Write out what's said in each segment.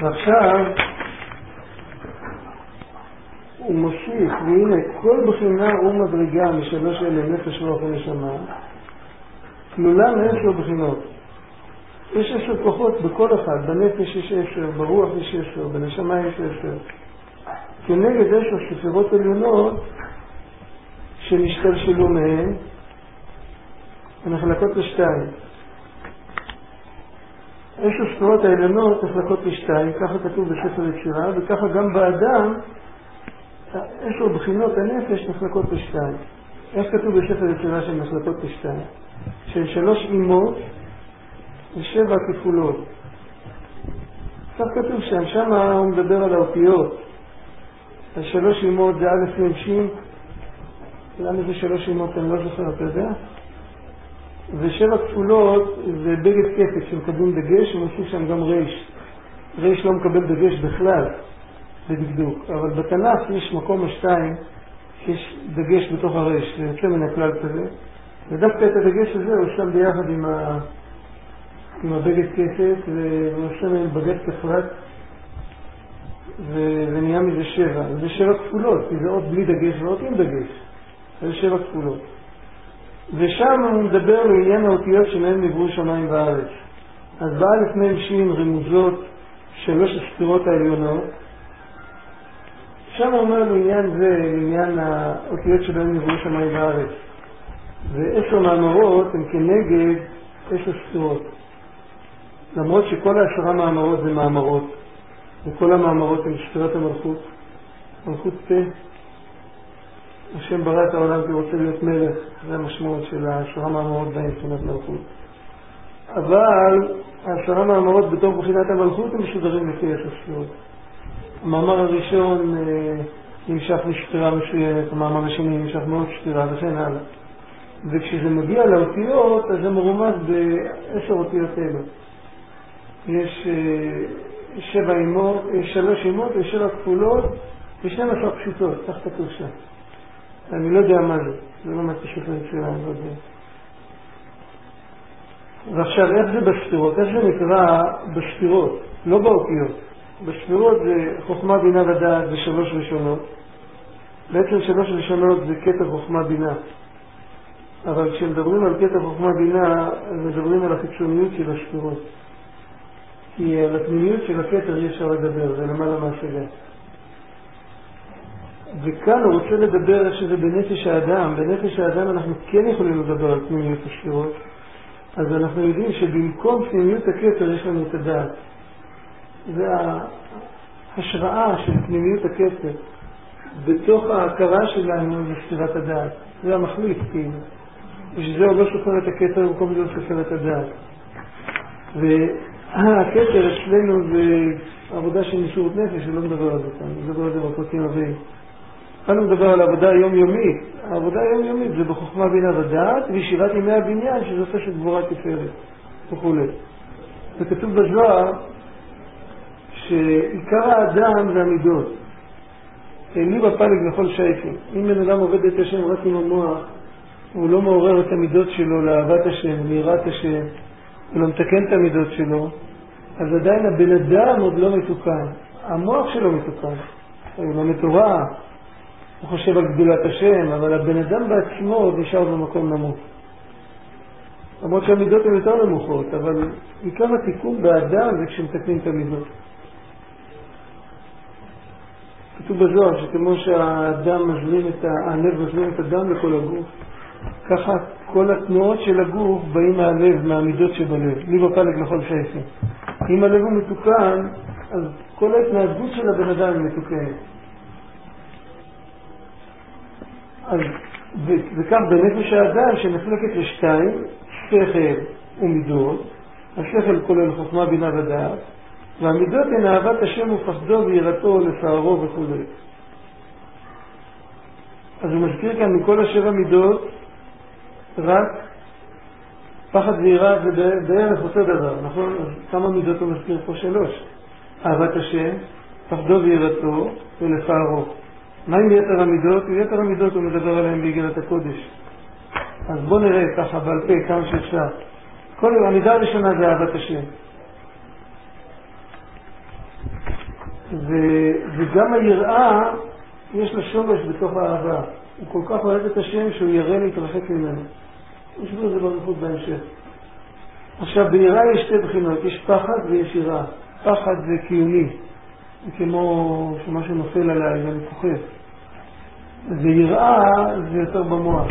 ועכשיו הוא מוסיף, והנה כל בחינה ומדרגה משלוש אלה נפש רוח ונשמה כלולה מעשר בחינות. יש 10 כוחות בכל אחד, בנפש יש 10, ברוח יש 10, בנשמה יש 10. כנגד 10 ספירות עליונות שנשתלשלו מהן הנחלקות לשתיים. 10 ספירות העליונות נחלקות לשתיים, ככה כתוב בספר יצירה, וככה גם באדם 10 בחינות הנפש נחלקות לשתיים. איך כתוב בספר יצירה שהן נחלקות לשתיים? שהן 3 אימות ו7 כפולות. כך כתוב שם, שם הוא מדבר על האותיות. ה3 אימות זה א' ממשין, למה זה 3 אימות, אני לא זוכר, אתה יודע? ו7 כפולות זה בגד כפת שמקבלים דגש, ומוסיף שם גם רש. רש לא מקבל דגש בכלל, בדקדוק. אבל בתנ"ך יש מקום או 2, יש דגש בתוך הרש, זה יוצא מן הכלל כזה. ודווקא את הדגש הזה הוא שם ביחד עם הבגד כסף, והוא עושה מהם בגד כפרת, ונהיה מזה 7. זה 7 כפולות, כי זה עוד בלי דגש ועוד עם דגש. זה 7 כפולות. ושם הוא מדבר לעניין האותיות שמהם נבראו שמיים בארץ. אז באה לפני אישים רמוזות 3 הספירות העליונות. שם הוא אומר לעניין זה, לעניין האותיות שבהם נבראו שמיים בארץ. ו10 מאמרות הם כנגד 10 ספירות. למרות שכל 10 מאמרות זה מאמרות, וכל המאמרות הן ספירת המלכות, מלכות פה. השם ברא את העולם כי רוצה להיות מלך, זה המשמעות של 10 מאמרות בהן ספירת מלכות. אבל 10 מאמרות בתוך בחינת המלכות הם משודרים לפי 10 ספירות. המאמר הראשון נמשך לספירה מסוימת, המאמר השני נמשך מאוד ספירה וכן הלאה. וכשזה מגיע לאותיות אז זה מרומז ב10 אותיות אלו. יש 7 אימות, 3 אימות, 7 כפולות, 12 פשוטות, כך כתוב שם. אני לא יודע מה זה, זה לא מתשת ליצירה, אני לא יודע. ועכשיו, איך זה בספירות? איך זה נקרא בספירות, לא באותיות. בספירות זה חוכמה בינה ודעת ו3 ראשונות. בעצם 3 ראשונות זה קטע חוכמה בינה. אבל כשמדברים על קטע חוכמה בינה, מדברים על החיצוניות של הספירות. כי על הפנימיות של הכתר אי אפשר לדבר, זה למעלה מהשגה. וכאן הוא רוצה לדבר שזה בנפש האדם. בנפש האדם אנחנו כן יכולים לדבר על פנימיות הספירות, אז אנחנו יודעים שבמקום פנימיות הכתר יש לנו את הדעת. זה ההשראה של פנימיות הכתר. בתוך ההכרה שלנו זה ספירת הדעת. זה המחליף, כאילו. ושזה הוא לא סופר את הכתר, במקום זה הוא סופר את הדעת. הכתר אצלנו זה עבודה של מסירות נפש, שלא מדבר על זה כאן, מדבר על זה בפרקים הבאים. כאן הוא מדבר על עבודה יומיומית. העבודה היומיומית זה בחוכמה בינה ודעת, וישיבת ימי הבניין שזה עושה שגבורה תפארת וכו'. וכתוב בזוהר שעיקר האדם זה המידות. ליבא פלג לכל שייכים. אם בן אדם עובד את השם רק עם המוח, הוא לא מעורר את המידות שלו לאהבת השם, ליראת השם, הוא לא מתקן את המידות שלו, אז עדיין הבן אדם עוד לא מתוקן. המוח שלו מתוקן. הוא לא מתורה, הוא חושב על גדולת השם, אבל הבן אדם בעצמו עוד נשאר במקום נמוך. למרות שהמידות הן יותר נמוכות, אבל עיקר התיקון באדם זה כשמתקנים את המידות. כתוב בזוהר שכמו שהאדם מזרים את הלב, מזרים את הדם לכל הגוף, ככה כל התנועות של הגוף באים מהלב, מהמידות שבלב. ליבא פלג לכל שייכים. אם הלב הוא מתוקן, אז כל ההתנהגות של הבן אדם מתוקנת. אז וכך בנפש האדם שנחלקת לשתיים, שכל ומידות. השכל כולל חוכמה בינה ודעת, והמידות הן אהבת השם ופחדו ויראתו לפארו וכו'. אז הוא מזכיר כאן מכל 7 מידות רק פחד ויראה ובערך אותו דבר, נכון? אז כמה מידות הוא מזכיר פה? 3. אהבת השם, פחדו ויראתו ולפארו. מה עם יתר המידות? יתר המידות הוא מדבר עליהן באגרת הקודש. אז בואו נראה ככה בעל פה כמה שאפשר. כל המידה הראשונה זה אהבת השם. וגם היראה יש לה שורש בתוך האהבה. הוא כל כך אוהב את השם שהוא ירא להתרחק ממנו. יש בזה ברכות בהמשך. עכשיו ביראה יש שתי בחינות, יש פחד ויש יראה. פחד זה קיומי, כמו שמשהו נופל עליי ואני פוחד. ויראה זה יותר במוח,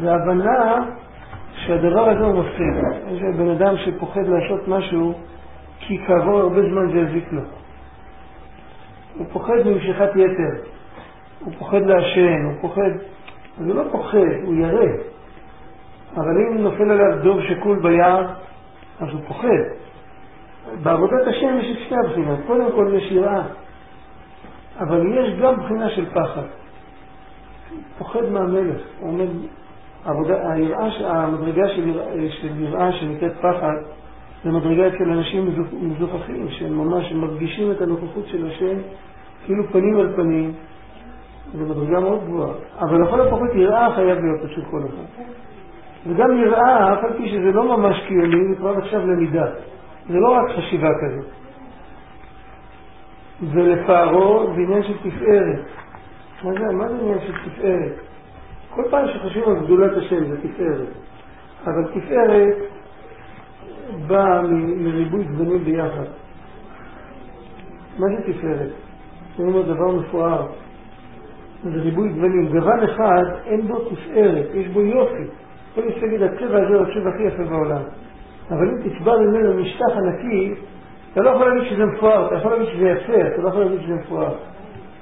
זה הבנה שהדבר הזה הוא מפחיד. יש בן אדם שפוחד לעשות משהו כי כעבור הרבה זמן זה הזיק לו. הוא פוחד ממשיכת יתר, הוא פוחד לעשן, הוא פוחד, אז הוא לא פוחד, הוא ירא. אבל אם נופל עליו דוב שקול ביער, אז הוא פוחד. בעבודת השם יש שתי הבחינות, קודם כל יש יראה, אבל יש גם בחינה של פחד. הוא פוחד מהמלך, הוא אומר, המדרגה של יראה שנקראת פחד, זה מדרגה אצל אנשים מזוכחים, שהם ממש מרגישים את הנוכחות של השם, כאילו פנים על פנים, זה מדרגה מאוד גבוהה. אבל לכל הפחות יראה חייב להיות פשוט כל אחד. וגם יראה, אף על פי שזה לא ממש קיומי, זה כבר עכשיו למידה. זה לא רק חשיבה כזאת. ולפערו זה עניין של תפארת. מה זה עניין של תפארת? כל פעם שחושבים על גדולת השם זה תפארת. אבל תפארת באה מריבוי גוונים ביחד. מה זה תפארת? זה אומר דבר מפואר. זה ריבוי גוונים. גוון אחד אין בו תפארת, יש בו יופי. כל יש להגיד, הצבע הזה הוא הצבע הכי יפה בעולם. אבל אם תצבר ממנו משטח ענקי, אתה לא יכול להגיד שזה מפואר, אתה יכול להגיד שזה יפה, אתה לא יכול להגיד שזה מפואר.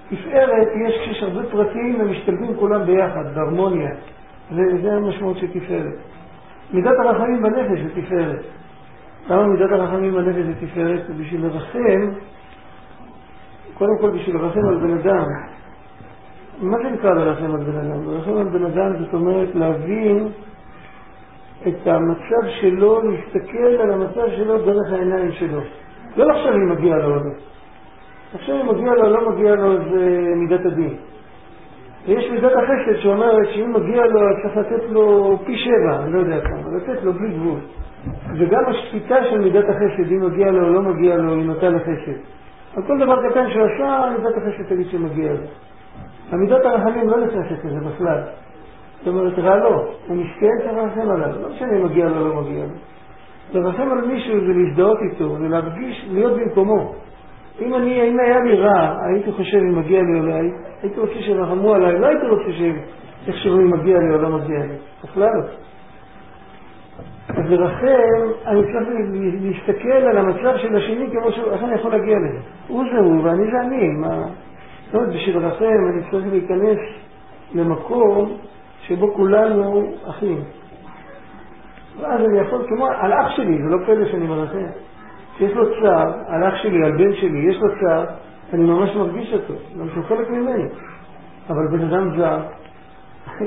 תפארת יש כשיש הרבה פרטים ומשתלבים כולם ביחד, בהרמוניה. זה המשמעות של תפארת. מידת הרחמים בנפש זה תפארת. למה מידת הרחמים בנפש זה תפארת? בשביל לרחם, קודם כל בשביל לרחם על בן אדם. מה זה נקרא לרחם על בן אדם? לרחם על בן אדם זאת אומרת להבין את המצב שלו, להסתכל על המצב שלו דרך העיניים שלו. לא לחשוב אם מגיע לו, עכשיו אם מגיע לו, לא מגיע לו, זה מידת הדין. ויש מידת החסד שאומרת שאם מגיע לו, צריך לתת לו פי שבע, לא יודע כמה, לתת לו בלי גבול. וגם השפיטה של מידת החסד, אם מגיע לו, לא מגיע לו, היא נותן לחסד. על כל דבר קטן שהוא עשה, מידת החסד תגיד שמגיע לו. המידת הרחמים לא נכנסת לזה בכלל. זאת אומרת, רע לו, הוא מסכן צריך לרחם עליו, לא משנה אם מגיע לו, לא מגיע לו. לרחם על מישהו זה להזדהות איתו, זה להפגיש, להיות במקומו. אם היה לי רע, הייתי חושב אם מגיע לי אולי, הייתי רוצה שרחמו עליי, לא הייתי רוצה שתחשבו אם מגיע לי או לא מגיע לי. בכלל. אז לרחם, אני צריך להסתכל על המצב של השני כמו שאיך אני יכול להגיע לזה. הוא זה הוא ואני זה אני. זאת אומרת, בשביל לרחם אני צריך להיכנס למקום שבו כולנו אחים. ואז אני יכול, כמו על אח שלי, זה לא פלא שאני מרחם. שיש לו צער, על אח שלי, על בן שלי, יש לו צער, אני ממש מרגיש אותו, גם שהוא חלק ממני. אבל בן אדם זר,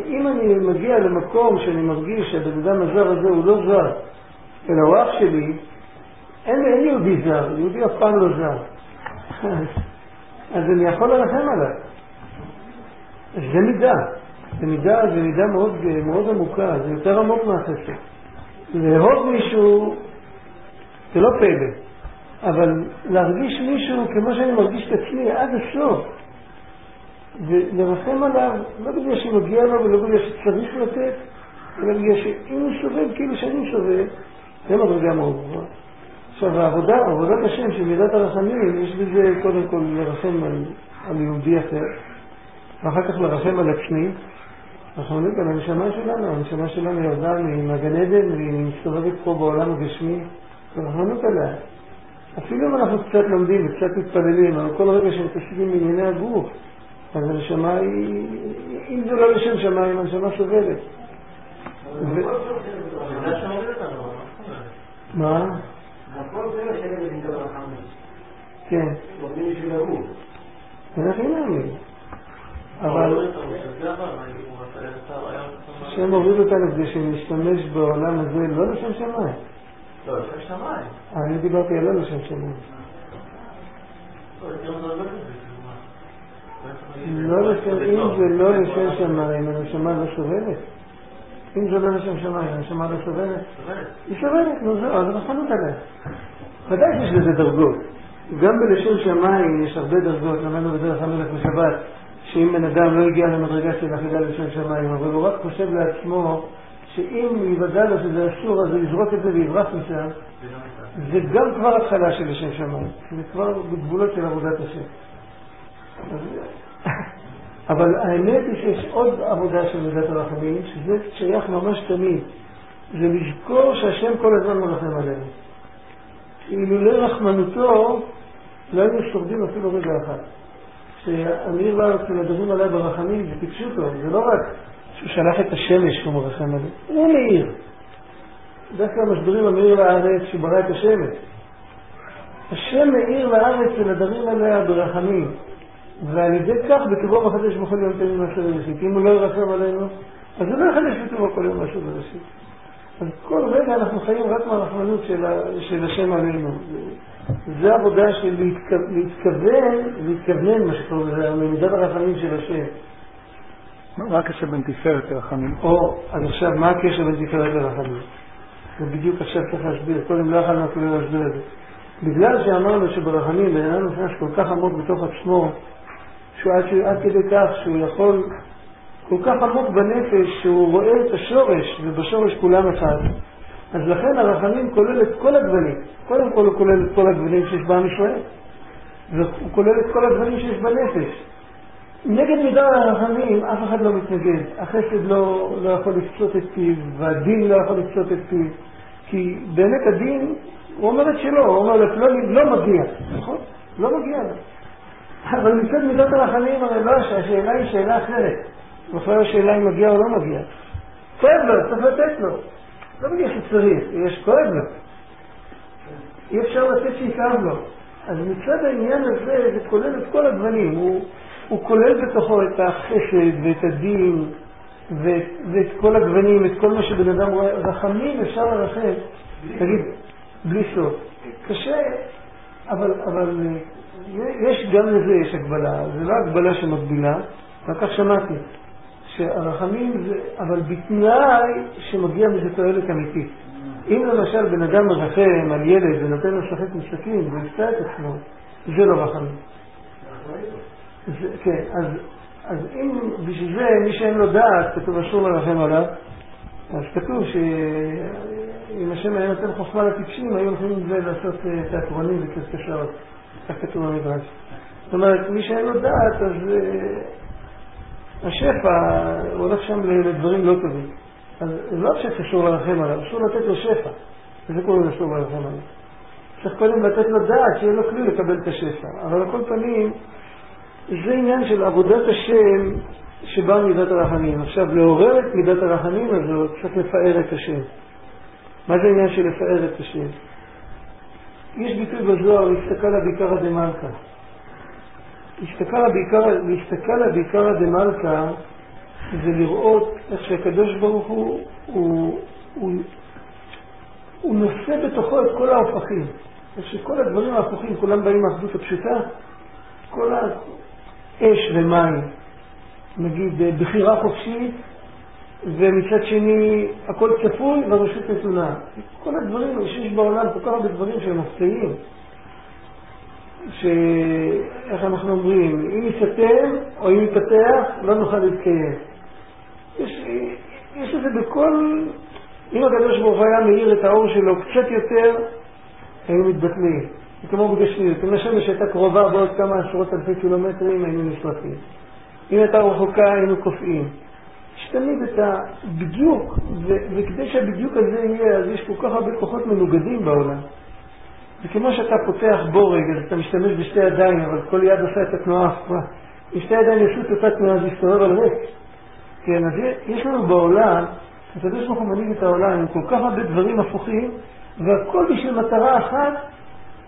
אם אני מגיע למקום שאני מרגיש שהבן אדם הזר הזה הוא לא זר, אלא הוא אח שלי, אין יהודי זר, יהודי אף פעם לא זר. אז אני יכול לרחם עליו. זה מידה. זה מידה מאוד, מאוד עמוקה, זה יותר עמוק מהחסד. לאהוב מישהו, זה לא פלא, אבל להרגיש מישהו כמו שאני מרגיש את עצמי עד הסוף, ולרחם עליו, לא בגלל שמגיע לו ולא בגלל שצריך לתת, אלא בגלל שאם הוא סובב כאילו שאני סובב, זה מדרגה מאוד גבוהה. עכשיו עבודת השם של מידת הרחמים, יש בזה קודם כל לרחם על יהודי אחר, ואחר כך לרחם על עצמי. אנחנו נגיד על הנשמה שלנו ירדה מגן עדן, והיא מסתובבת פה בעולם הגשמי, ורחמנות עליה. אפילו אם אנחנו קצת לומדים וקצת מתפללים, אבל כל רגע שמתעסקים בענייני הגוף, אז הנשמה היא, אם זה לא לשם שמיים, הנשמה סובלת. מה? הכל זה יושב במידת הרחמים. כן. נותנים בשביל הגוף. אנחנו נאמין. אבל השם הוריד אותנו כדי שנשתמש בעולם הזה לא לשם שמיים. לא לשם שמיים. אני דיברתי על לא לשם שמיים. לא לשם, אם זה לא לשם שמיים, הנשמה לא סובלת. אם זה לא לשם שמיים, הנשמה לא סובלת. היא סובלת, נו זהו, אז רחמנות עליה. ודאי שיש לזה דרגות. גם בלשון שמיים יש הרבה דרגות, למדנו בדרך המלך בשבת, שאם בן אדם לא הגיע למדרגה של אחידה לשון שמיים, אבל הוא רק חושב לעצמו שאם יוודא לו שזה אסור, אז הוא יזרוק את זה ויברח משם, זה גם כבר התחלה של לשון שמיים, זה כבר בגבולות של עבודת השם. אבל האמת היא שיש עוד עבודה של מידת הרחמים, שזה שייך ממש תמיד, זה לזכור שהשם כל הזמן מרחם עלינו. אילולא רחמנותו לא היינו שורדים אפילו רגע אחד. כשאמיר בארץ מדברים עליי ברחמים, זה טיפשוט לו, זה לא רק שהוא שלח את השמש שהוא מרחם עלינו, הוא מאיר. דווקא המשברים המאיר לארץ שהוא ברא את השמש. השם מאיר לארץ ומדברים עליה ברחמים. ועל ידי כך בטבעו מחדש בכל יום תמיד משהו בראשית. אם הוא לא ירחם עלינו, אז הוא לא יחדש בטבעו כל יום משהו בראשית. אז כל רגע אנחנו חיים רק מהרחמנות של השם עלינו. זה עבודה של להתכוונן מה שקוראים לזה, ממידת הרחמים של השם. מה הקשר בין תפארת לרחמים? אז עכשיו, מה הקשר בין תפארת לרחמים? זה בדיוק עכשיו צריך להסביר, קודם לא יכולנו אפילו להסביר את זה. בגלל שאמרנו שברחמים, בעיניו נפש כל כך עמוק בתוך עצמו, עד כדי כך שהוא יכול כל כך עמוק בנפש שהוא רואה את השורש, ובשורש כולם אחד. אז לכן הרחמים כולל את כל הגוונים. קודם כל הוא כולל את כל הגוונים שיש בעם ישראל. הוא כולל את כל הגוונים שיש בנפש. נגד מידת הרחמים אף אחד לא מתנגד. החסד לא יכול לפצות את פיו, והדין לא יכול לפצות את פיו. כי באמת הדין, הוא אומר את שלא, הוא אומר לא מגיע. נכון? לא מגיע. אבל מצד מידת הרחמים הרי לא שהשאלה היא שאלה אחרת. בכלל השאלה אם מגיע או לא מגיע. כואב לו, צריך לתת לו. לא מגיע שצריך, יש כואב לו. אי אפשר לתת שיכאב לו. אז מצד העניין הזה, זה כולל את כל הגוונים. הוא כולל בתוכו את החסד ואת הדין ואת כל הגוונים, את כל מה שבן אדם רואה. רחמים אפשר לרחם. תגיד, בלי סוף. קשה, אבל יש גם לזה, יש הגבלה. זה לא הגבלה שמגבילה. רק כך שמעתי. שהרחמים זה, אבל בתנאי שמגיע מזה תועלת אמיתית. אם למשל בן אדם מרחם על ילד ונותן לו שחק משקים והפתע את עצמו, זה לא רחמים. כן, אז אם בשביל זה מי שאין לו דעת, כתוב אסור לרחם עליו, אז כתוב שאם השם היה נותן חוכמה לטיפשים, היו הולכים עם זה לעשות תיאטרונים וכסקשרות. כך כתוב במדרש. זאת אומרת, מי שאין לו דעת, אז השפע הולך שם לדברים לא טובים. אז לא שתשור לרחם עליו, אסור לתת לו שפע. זה קוראים אסור לרחם עליו. צריך קודם לתת לו דעת שיהיה לו כלי לקבל את השפע. אבל על כל פנים, זה עניין של עבודת השם שבאה מידת הרחמים. עכשיו, לעורר את מידת הרחמים הזאת, צריך לפאר את השם. מה זה עניין של לפאר את השם? יש ביטוי בזוהר, הסתכל לביקר הזה מלכה. להסתכל הביקרא דמלכא זה לראות איך שהקדוש ברוך הוא נושא בתוכו את כל ההופכים, איך שכל הדברים ההופכים כולם באים מהאחדות הפשוטה, כל האש ומים, נגיד בחירה חופשית ומצד שני הכל צפוי והרשות נתונה, כל הדברים שיש בעולם, כל כך הרבה דברים שהם מפתיעים, איך אנחנו אומרים, אם ייסתם או אם ייפתח לא נוכל להתקיים. יש את זה בכל, אם הקדוש ברוך היה מאיר את האור שלו קצת יותר, היינו מתבטלים. זה כמו בגשמיות, אם השמש שהייתה קרובה בעוד כמה עשרות אלפי קילומטרים היינו נשרפים, אם הייתה רחוקה היינו קופאים. יש תמיד את הבדיוק, וכדי שהבדיוק הזה יהיה, אז יש כל כך הרבה כוחות מנוגדים בעולם. זה כמו שאתה פותח בורג, אז אתה משתמש בשתי ידיים, אבל כל יד עושה את התנועה הפוכה. אם שתי ידיים עשו את אותה תנועה, אז יסתובב על ריק. כן, אז יש לנו בעולם, אתה יודע שאנחנו מנהיג את העולם, עם כל כך הרבה דברים הפוכים, והכל בשביל מטרה אחת,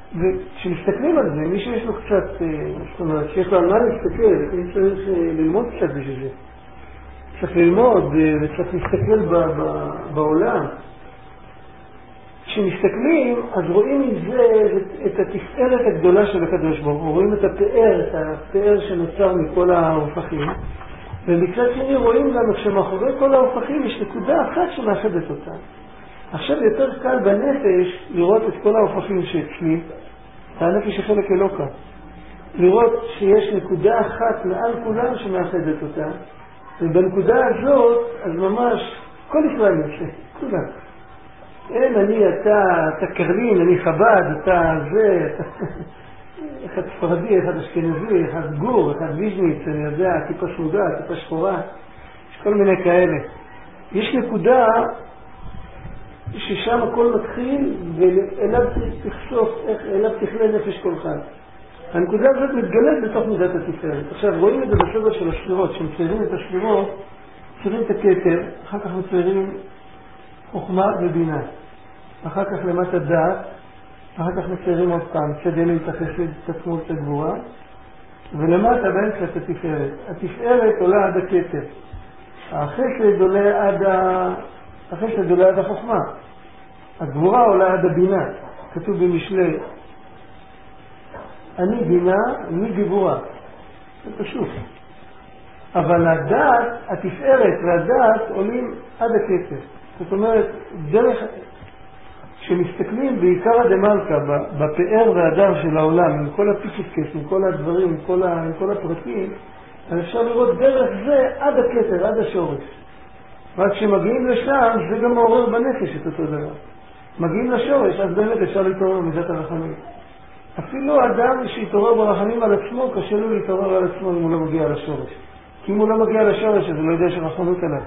וכשמסתכלים על זה, מי שיש לו קצת, זאת אומרת, שיש לו על מה להסתכל, אני צריך ללמוד קצת בשביל זה. צריך ללמוד וצריך להסתכל בעולם. כשמסתכלים, אז רואים מזה את התפארת הגדולה של הקדוש ברוך הוא, רואים את הפאר, שנוצר מכל ההופכים, ובמצד שני רואים גם כשמאחורי כל ההופכים יש נקודה אחת שמאחדת אותה. עכשיו יותר קל בנפש לראות את כל ההופכים שאצלי, הנפש היא חלק אלוקה. לראות שיש נקודה אחת מעל כולם שמאחדת אותה, ובנקודה הזאת, אז ממש כל ישראל נפשה, כולם. אין אני, אתה קרלין, אני חב"ד, אתה זה, אחד ספרדי, אחד אשכנזי, אחד גור, אחד ויז'ניץ, אני יודע, טיפה סעודה, טיפה שחורה, יש כל מיני כאלה. יש נקודה ששם הכל מתחיל ואליו תחשוף, אליו תכלה נפש כל חד. הנקודה הזאת מתגלת בתוך מידת התפארת. עכשיו רואים את זה בסדר של השבירות, שמציירים את השבירות, מציירים את הכתר, אחר כך מציירים חוכמה ובינה, אחר כך למטה דעת, אחר כך מציירים עוד פעם, צד אלי, תחסד, תתמול, תגבורה, ולמטה באמצע את התפארת. התפארת עולה עד הכתר, החסד עולה עד החוכמה, הגבורה עולה עד הבינה. כתוב במשלי, אני בינה, אני גבורה. זה פשוט. אבל הדעת, התפארת והדעת עולים עד הכתר. זאת אומרת, דרך שמסתכלים בעיקר הדמלכה, בפאר והדר של העולם, עם כל הפיצ'קס, עם כל הדברים, עם כל הפרטים, אז אפשר לראות דרך זה עד הכתר, עד השורש. רק כשמגיעים לשם, זה גם מעורר בנפש את אותו דבר. מגיעים לשורש, אז באמת אפשר להתעורר מזאת הרחמים. אפילו אדם שהתעורר ברחמים על עצמו, קשה לו להתעורר על עצמו אם הוא לא מגיע לשורש. כי אם הוא לא מגיע לשורש, אז הוא לא יודע שרחמנות עליו.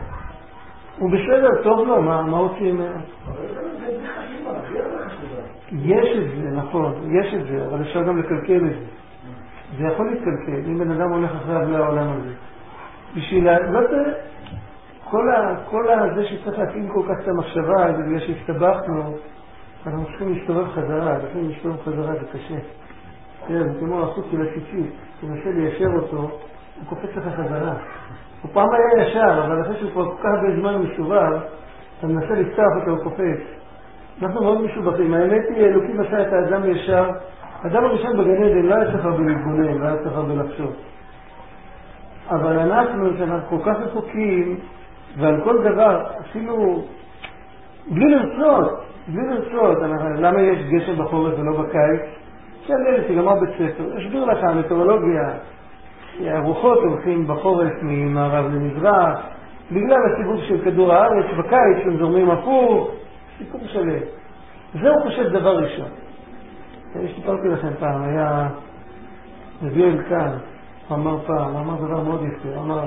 הוא בסדר, טוב לו, מה הוציא ממנו? יש את זה, נכון, יש את זה, אבל אפשר גם לקלקל את זה. זה יכול להתקלקל, אם בן אדם הולך אחרי הבלי העולם הזה. בשביל כל הזה שצריך להתאים כל כך את המחשבה, זה בגלל שהסתבכנו, אנחנו צריכים להסתובב חזרה, לפעמים להסתובב חזרה זה קשה. זה כמו החוץ של הציצית, תנסה ליישר אותו, הוא קופץ לך חזרה. הוא פעם היה ישר, אבל אחרי שהוא כבר כל כך הרבה זמן מסובב, אתה מנסה לצטרף אותו, הוא קופץ. אנחנו מאוד משובחים, האמת היא אלוקים עשה את האדם ישר. האדם הראשון בגן עדן לא היה צריך הרבה להתגונן, לא היה צריך הרבה לחשוב. אבל אנחנו כל כך רחוקים, ועל כל דבר, אפילו בלי לרצות, למה יש גשם בחורף ולא בקיץ? כי הילד שגמר בית ספר, אשביר לך, המטאורולוגיה, הרוחות הולכים בחורף ממערב למזרח, בגלל הסיבוב של כדור הארץ, בקיץ הם זורמים הפוך, סיפור שלם. זה הוא חושב דבר ראשון. שתיפרתי לכם פעם, היה נביא אל כאן, הוא אמר פעם, הוא אמר דבר מאוד יפה, הוא אמר,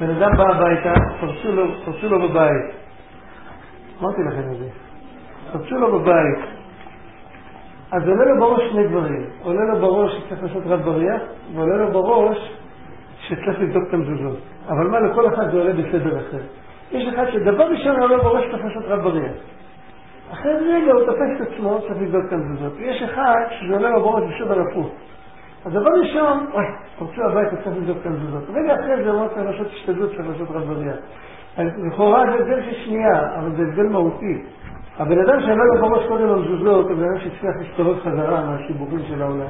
בן אדם בא הביתה, חפשו לו בבית. אמרתי לכם את זה. חפשו לו בבית. אז עולה לו בראש שני דברים. עולה לו בראש שצריך לעשות רב בריח, ועולה לו בראש שצריך לבדוק את המזוזות. אבל מה, לכל אחד זה עולה בסדר אחר. יש אחד שדבר ראשון עולה בראש שצריך לעשות רב בריח. אחרי רגע הוא תפס את עצמו, צריך לבדוק את המזוזות. ויש אחד שזה עולה לו בראש בסדר הפוך. הדבר ראשון, חפשו הביתה, צריך לבדוק את המזוזות. רגע אחרי זה הוא צריך לעשות השתדלות, צריך לעשות רב בריח. לכאורה זה הבדל של שנייה, אבל זה הבדל מהותי. הבן אדם שעלה לו בראש קודם המזוזות, הבן אדם שצריך להסתובב חזרה מהשיבורים של העולם.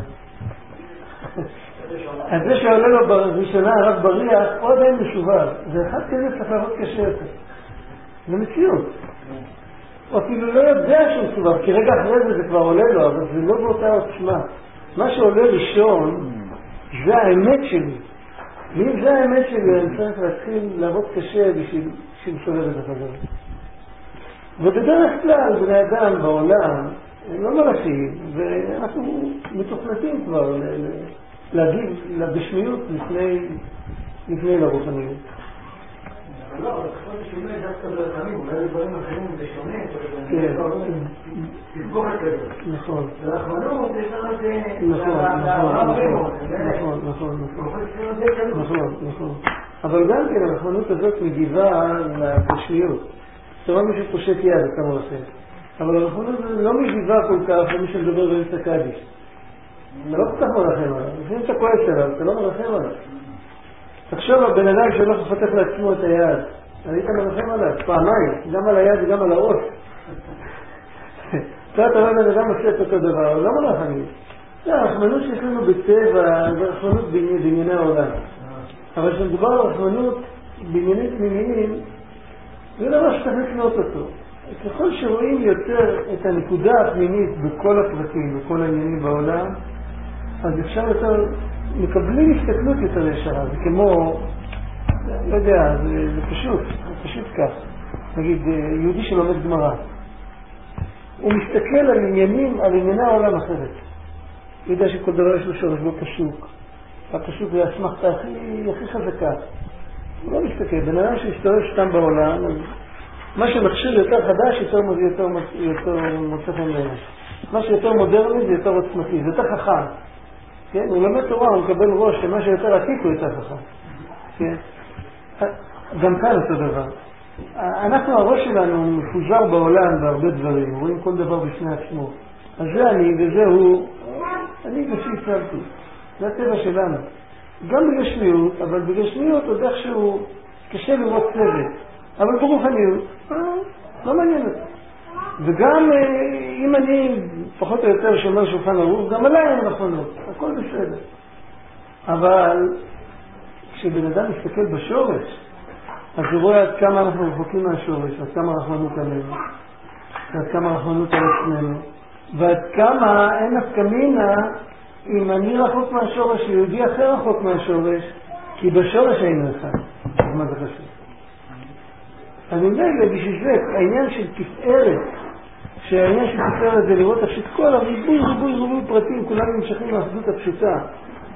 אז זה שעולה לו בראשונה הרב בריח, עוד אין משובב. זה אחד כזה צריך לעבוד קשה יותר. זה מציאות. הוא אפילו לא יודע שהוא מסובב, כי רגע אחרי זה זה כבר עולה לו, אבל זה לא באותה עוצמה. מה שעולה ראשון, זה האמת שלי. ואם זה האמת שלי, אני צריך להתחיל לעבוד קשה בשביל לסובב את החזרה. ובדרך כלל בני אדם בעולם לא מלאכים, ואנחנו מתוכנתים כבר להגיב לגשמיות לפני לרוחניות. לא, אבל כפות שונה דווקא ברחמים, אולי לדברים אחרים זה שונה, תסבור את זה. נכון. ברחמנות יש לנו את זה... נכון. אבל גם כן הרחמנות הזאת מגיבה לגשמיות. תראה מי שפושט יד, אתה מרחם. אבל הרחמנות הזאת לא מגיבה כל כך למי שמדבר באמצע קדיש. אתה לא כל כך מרחם עליו. לפעמים אתה כועס עליו, אתה לא מרחם עליו. תחשוב, הבן אדם שהולך לפתח לעצמו את היד, היית מרחם עליו, פעמיים, גם על היד וגם על הראש. אתה רואה בן אדם עושה את אותו דבר, אבל לא מרחמים. זה הרחמנות שיש לנו בטבע, זה רחמנות בענייני העולם. אבל כשמדובר על רחמנות בענייני פנימיים, זה דבר שצריך לקנות אותו. ככל שרואים יותר את הנקודה הפנימית בכל הפרטים, בכל העניינים בעולם, אז אפשר יותר, מקבלים הסתכלות יותר ישרה, זה כמו, לא יודע, זה פשוט, זה פשוט כך. נגיד, יהודי שלומד גמרא, הוא מסתכל על עניינים, על ענייני העולם אחרת. הוא יודע שכל דבר יש לו שורש, לא פסוק. הפסוק זה הסמכת הכי חזקה. הוא לא מסתכל, בן אדם שהסתובב סתם בעולם, מה שמחשב יותר חדש יותר מוצא חן בעיניו. מה שיותר מודרני זה יותר עוצמתי, זה יותר חכם. כן? הוא לומד תורה, הוא מקבל ראש שמה שיותר עתיק הוא יותר חכם. כן? גם כאן אותו דבר. אנחנו, הראש שלנו מפוזר בעולם בהרבה דברים, רואים כל דבר בפני עצמו. אז זה אני וזה הוא, אני ושיצרתי. זה הטבע שלנו. גם בגשמיות, אבל בגשמיות עוד איכשהו קשה לראות צוות. אבל ברוחניות, לא מעניין אותי. וגם אם אני פחות או יותר שומר שולחן ערוך, גם עליי הן נכונות, הכל בסדר. אבל כשבן אדם מסתכל בשורש, אז הוא רואה עד כמה אנחנו רחוקים מהשורש, עד כמה רחמנות עלינו, עד כמה רחמנות על עצמנו, ועד כמה אין הסכמינה אם אני רחוק מהשורש, יהודי אחר רחוק מהשורש, כי בשורש היינו אחד. אז מה זה חשוב? אז אם זה בשביל זה, העניין של תפארת, שהעניין של תפארת זה לראות את כל הריבוי, ריבוי, ריבוי פרטים, כולם נמשכים מהאחדות הפשוטה.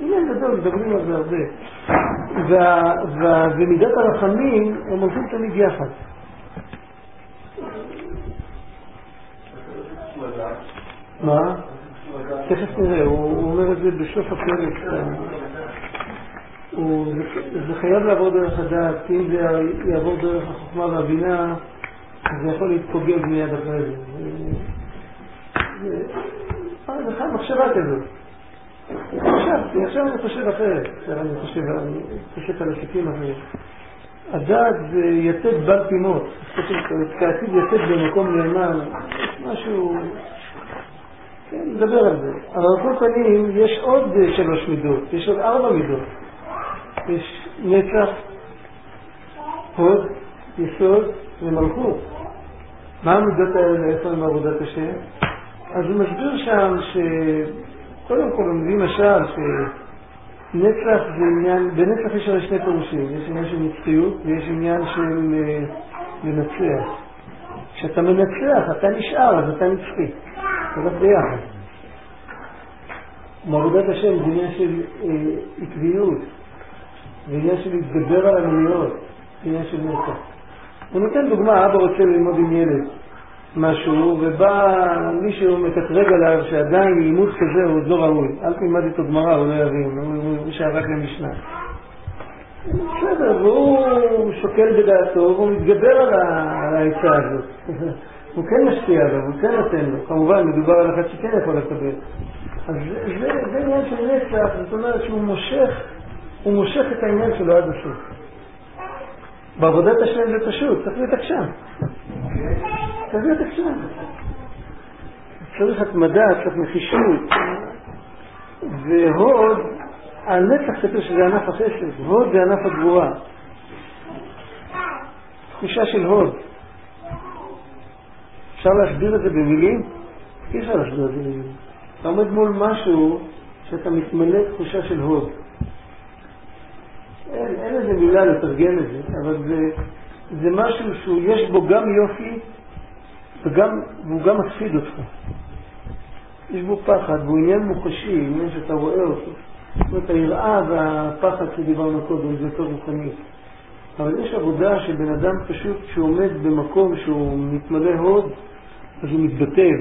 עניין גדול, מדברים על זה הרבה. ומידת הרחמים, הם הולכים תמיד יחד. מה? תכף נראה, הוא אומר את זה בסוף הפרק. זה חייב לעבור דרך הדעת, כי אם זה יעבור דרך החוכמה והבינה, זה יכול להתפוגג מיד אחרי זה. זה חייב מחשבה כזאת. עכשיו אני חושב אחרת, אני חושב על עסקים אחרת. הדעת זה יתד בל פימות, כעתיד יתד במקום נאמן, משהו... נדבר על זה. אבל כל פנים יש עוד 3 מידות, יש עוד 4 מידות. יש נצח, הוד, יסוד ומלכות. מה המידות האלה? איפה עם עבודת השם? אז הוא מסביר שם שקודם כל מביא משל שנצח זה עניין, בנצח יש הרי 2 פירושים, יש עניין של נצחיות ויש עניין של לנצח. כשאתה מנצח אתה נשאר, אז אתה נצחי. זה ביחד. מעבודת השם זה עניין של עקביות, זה עניין של להתגבר על המיניות, זה עניין של נצח. הוא נותן דוגמה, אבא רוצה ללמוד עם ילד משהו, ובא מישהו מקטרג עליו שעדיין לימוד כזה הוא לא ראוי. אל תלמד איתו גמרא, הוא לא יבין, הוא שערק למשנה. בסדר, והוא שוקל בדעתו, והוא מתגבר על העצה הזאת. הוא כן משפיע עליו, הוא כן נותן לו. כמובן, מדובר על אחד שכן יכול לקבל. אז זה עניין של נצח, זאת אומרת שהוא מושך את העניין שלו עד הסוף. בעבודת השם זה פשוט, צריך להתעקשם. צריך להתעקשם. צריך התמדה, צריך נחישות. והוד, הנצח כתוב שזה ענף החסד, הוד זה ענף הגבורה. תחושה של הוד. אפשר להסביר את זה במילים? אי אפשר להסביר את זה במילים. אתה עומד מול משהו שאתה מתמלא תחושה של הוד. אין איזה מילה לתרגם את זה, אבל זה משהו שיש בו גם יופי והוא גם מפחיד אותך. יש בו פחד, והוא עניין מוחשי, עניין שאתה רואה אותו. זאת אומרת, היראה והפחד שדיברנו קודם זה יותר רוחני. אבל יש עבודה שבן אדם פשוט שעומד במקום שהוא מתמלא הוד, אז הוא מתבטל.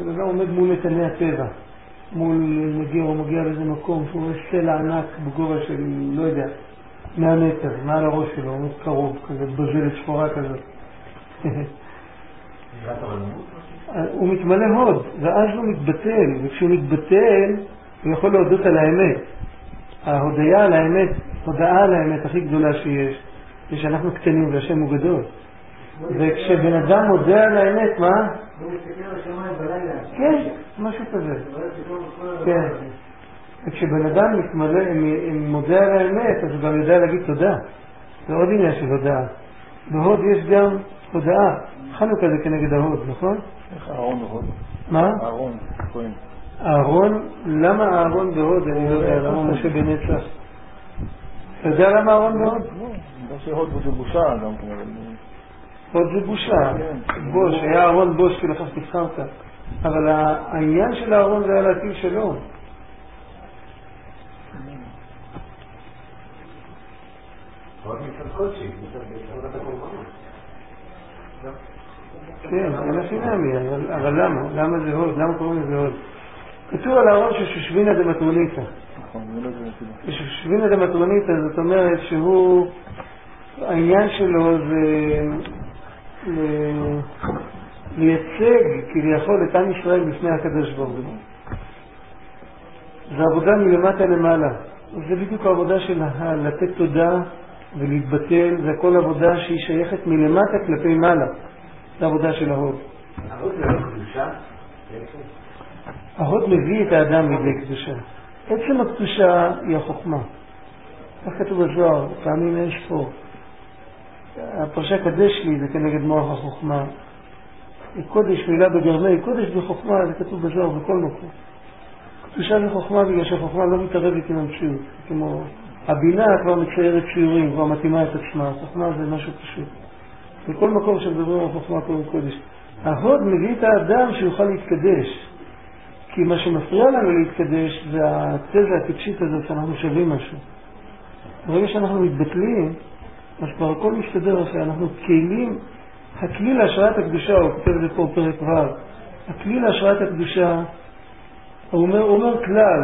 בן אדם עומד מול נתני הטבע, מול מגיע לאיזה מקום שהוא רואה סלע ענק בגובה של, לא יודע, 100 מטר, מעל הראש שלו, עומד קרוב, כזה בזלת שחורה כזאת. הוא מתמלא הוד, ואז הוא מתבטל, וכשהוא מתבטל הוא יכול להודות על האמת. ההודעה על האמת, הודעה על האמת הכי גדולה שיש, זה שאנחנו קטנים והשם הוא גדול. וכשבן אדם הודע על האמת, מה? הוא מתקרב לשמיים בלילה. כן, משהו כזה. כן. וכשבן אדם מתמלא, אם מודע על האמת, אז הוא גם יודע להגיד תודה. זה עוד עניין של הודעה. בהוד יש גם הודעה. חנוכה זה כנגד ההוד, נכון? איך אהרון הוד? מה? אהרון, כהן. אהרון, למה אהרון בהוד? אני לא יודע, למה משה בנצח? אתה יודע למה אהרון בהוד? לא שהוד זה בושה גם כן. הוד זה בושה, בוש, היה אהרון בוש כי לכך תבחרת. אבל העניין של אהרון זה היה להטיל שלו. עוד מצד קודשי, מצד הקורבנות. כן, אין אפינמי, אבל למה? למה זה הוד? למה קוראים לזה הוד? כתוב על אהרון ששושבינה דמטרוניתא. נכון, זה לא זה אפילו. ששושבינה דמטרוניתא, זאת אומרת שהוא, העניין שלו זה לייצג כביכול את עם ישראל בפני הקדוש ברוך הוא. זו עבודה מלמטה למעלה. זה בדיוק העבודה של לתת תודה ולהתבטל, זה כל עבודה שהיא שייכת מלמטה כלפי מעלה. זו עבודה של ההוד. ההוד זה לא קדושה? ההוד מביא את האדם לידי קדושה. עצם הקדושה היא החוכמה. כך כתוב בזוהר, פעמים אין שפור. הפרשה קדש לי זה כנגד מוח החוכמה. קודש מילה בגרמי, קודש בחוכמה, זה כתוב בזוהר בכל מקום. קדושה זה חוכמה בגלל שהחוכמה לא מתערבת עם המציאות. כמו הבינה כבר מציירת ציורים, כבר מתאימה את עצמה. החוכמה זה משהו פשוט. בכל מקום שמדברים על חוכמה קוראים קודש. ההוד מביא את האדם שיוכל להתקדש. כי מה שמפריע לנו להתקדש זה התזה הטיפשית הזאת שאנחנו שווים משהו. ברגע שאנחנו מתבטלים, אז כבר הכל מסתדר אחרי. אנחנו כלים, הכלי להשראת הקדושה, הוא כותב את זה פה פרק ור, הכלי להשראת הקדושה, הוא אומר כלל,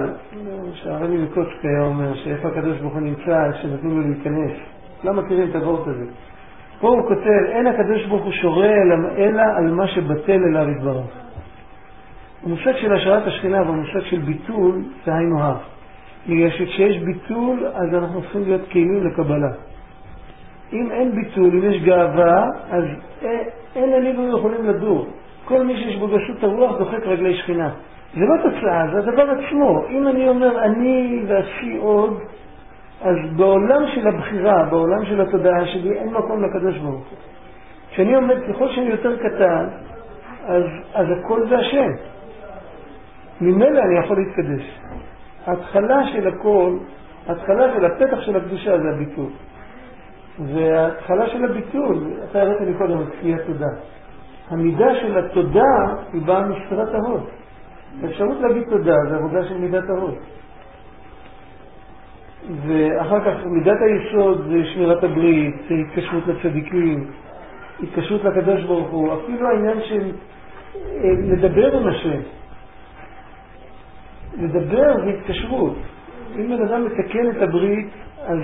שהרבי מקוצק היה אומר, שאיפה הקדוש ברוך הוא נמצא, שנתנו לו להיכנס. לא מכירים את הוורט הזה. פה הוא כותב, אין הקדוש ברוך הוא שורה אלא על מה שבטל אליו יתברך. המושג של השראת השכינה והמושג של ביטול זה היינו הך. בגלל שכשיש ביטול אז אנחנו צריכים להיות כלים לקבלה. אם אין ביטול, אם יש גאווה, אז אין עלינו יכולים לדור. כל מי שיש בו גסות הרוח דוחק רגלי שכינה. זה לא תוצאה, זה הדבר עצמו. אם אני אומר אני ועשי עוד, אז בעולם של הבחירה, בעולם של התודעה שלי, אין מקום לקדוש ברוך הוא. כשאני עומד, ככל שאני יותר קטן, אז הכל זה השם. ממילא אני יכול להתקדש. ההתחלה של הכל, ההתחלה של הפתח של הקדושה זה הביטול. וההתחלה של הביטול, אתה הראית לי קודם, היא התודה. המידה של התודה היא באה מספירת ההוד. האפשרות להגיד תודה זה עבודה של מידת ההוד. ואחר כך מידת היסוד זה שמירת הברית, זה התקשרות לצדיקים, התקשרות לקדוש ברוך הוא, אפילו העניין של לדבר עם השם. לדבר זה התקשרות. אם אדם מתקן את הברית, אז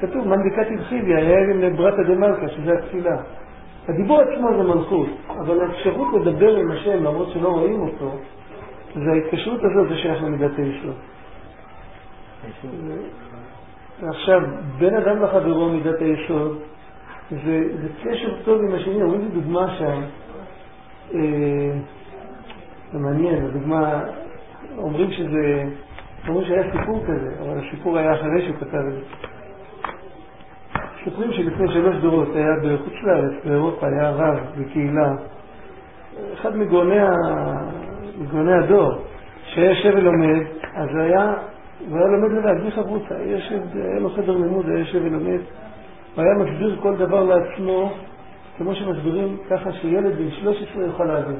כתוב, מנדיקת התחיבי, היה עם בראת הדמלכה, שזה התפילה. הדיבור עצמו זה מלכות, אבל האפשרות לדבר עם השם, למרות שלא רואים אותו, זה ההתקשרות הזאת, זה שייך למידת היסוד. עכשיו, בין אדם לחברו מידת היסוד, זה קשר טוב עם השני. אומרים לי דוגמה שם, זה מעניין, הדוגמה... אומרים שזה, אומרים שהיה סיפור כזה, אבל הסיפור היה אחרי שהוא כתב את זה. סיפורים שלפני 3 דורות היה בחוץ לארץ, באירופה, היה רב בקהילה. אחד מגאוני הדור, שהיה שב ולומד, אז הוא היה לומד לבד, בלי חברותה, היה לו חדר לימוד, היה שב ולומד, הוא היה מסביר כל דבר לעצמו, כמו שמסבירים ככה שילד בן 13 יוכל להבין.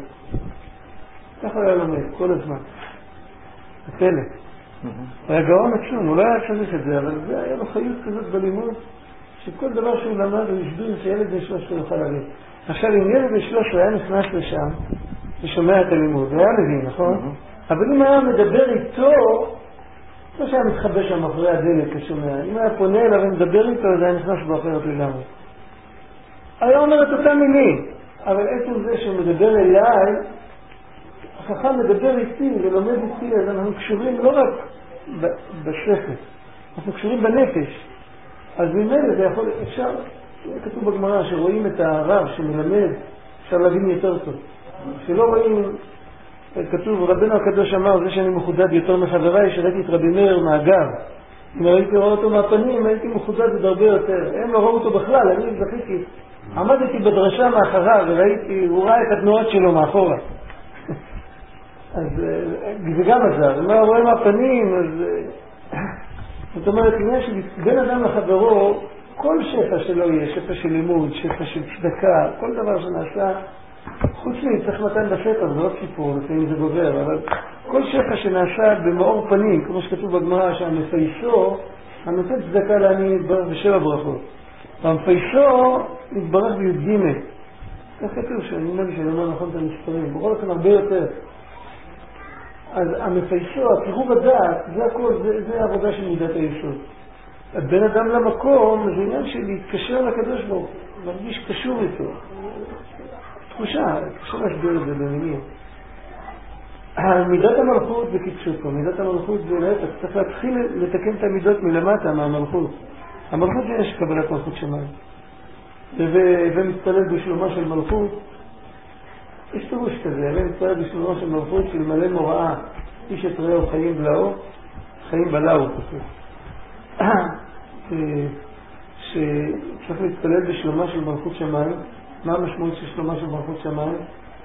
ככה הוא היה לומד, כל הזמן. הפלא. היה גאון עצום, הוא לא היה צריך את זה, אבל זה היה לו חיות כזאת בלימוד, שכל דבר שהוא למד הוא הסביר שילד בן 13 יוכל להבין. עכשיו, אם ילד בן 13 היה נכנס לשם, ושומע את הלימוד, הוא היה מבין, נכון? אבל אם היה מדבר איתו, לא שהיה מתחבא שם אחרי הדלת לשומע, אם היה פונה אליו ומדבר איתו, אז היה נכנס באחרת לגמרי. היה אומר את אותה מילים, אבל עצם זה שהוא מדבר אליי, החכם מדבר איתי ולומד איתי, אז אנחנו קשורים לא רק בשכל, אנחנו קשורים בנפש. אז ממילא זה יכול, אפשר, כתוב בגמרא שרואים את הרב שמלמד, אפשר להבין יותר טוב. שלא רואים, כתוב, רבנו הקדוש אמר, זה שאני מחודד יותר מחבריי, שראיתי את רבי מאיר מהגב. אם הייתי רואה אותו מהפנים, הייתי מחודד עוד הרבה יותר. הם לא ראו אותו בכלל, אני זכיתי. עמדתי בדרשה מאחריו וראיתי, הוא ראה את התנועות שלו מאחורה. אז זה גם עזר, מה רואה מהפנים, אז זאת אומרת, עניין שבין אדם לחברו, כל שפע שלא יהיה, שפע של לימוד, שפע של צדקה, כל דבר שנעשה, חוץ לי, צריך מתן בסתר, זה לא סיפור, לפעמים זה גובר, אבל כל שפע שנעשה במאור פנים, כמו שכתוב בגמרא, שהמפייסו, הנותן צדקה לעני בשבע ברכות. והמפייסו מתברך בי"ג. כך כתוב, שאני אומר לי שאני אומר נכון את המספרים, בכל אופן הרבה יותר. אז המפייסו, הקירוב הדעת, זה הכל, זה העבודה של מידת היסוד. בין אדם למקום, זה עניין של להתקשר לקדוש ברוך הוא, להרגיש קשור איתו. תחושה, קשה להסביר את זה במילים. מידת המלכות זה קיצור, מידת המלכות זה להפך, צריך להתחיל לתקן את המידות מלמטה מהמלכות. המלכות זה יש קבלת מלכות שמיים. ומצטלב בשלומה של מלכות, יש פירוש כזה, ומצטלב בשלומה של מלכות של מלא מוראה, איש את רעהו חיים בלעו, חיים בלעו, שצריך להתפלל בשלומה של מלכות שמיים. מה המשמעות של שלומה של מלכות שמיים?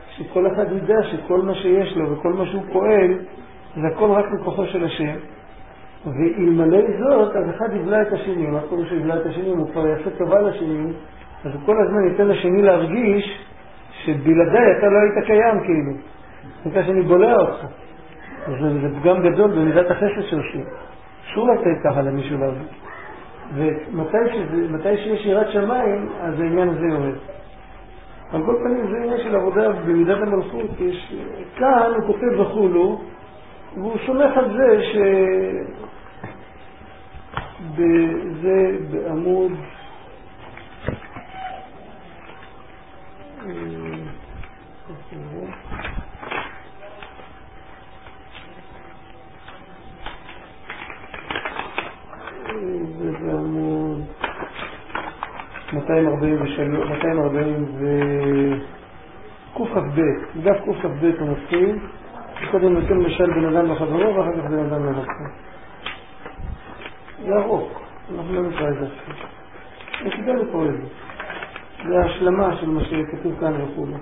שכל אחד ידע שכל מה שיש לו וכל מה שהוא פועל זה הכל רק מכוחו של השם, ואלמלא זאת אז אחד יבלע את השני. מה קורה שיבלע את השני? הוא כבר יעשה טובה לשני, אז הוא כל הזמן ייתן לשני להרגיש שבלעדיי אתה לא היית קיים, כאילו נקרא שאני בולע אותך. זה פגם גדול במידת החסד של השם, שוב לתת ככה למישהו להביא. ומתי שיש יראת שמיים, אז העניין הזה יורד. על כל פנים זה עניין של עבודה במידת המלכות. כאן הוא כותב וכולו, והוא שומח על זה שזה בעמוד 240 וקכ"ב, דף קכ"ב המתחיל, קודם נותן משל בן אדם לחברו ואחר כך בן אדם לעצמו. זה ארוך, אנחנו לא נקרא את זה עכשיו. אני כדאי לקרוא את זה. זה ההשלמה של מה שכתוב כאן וכולי.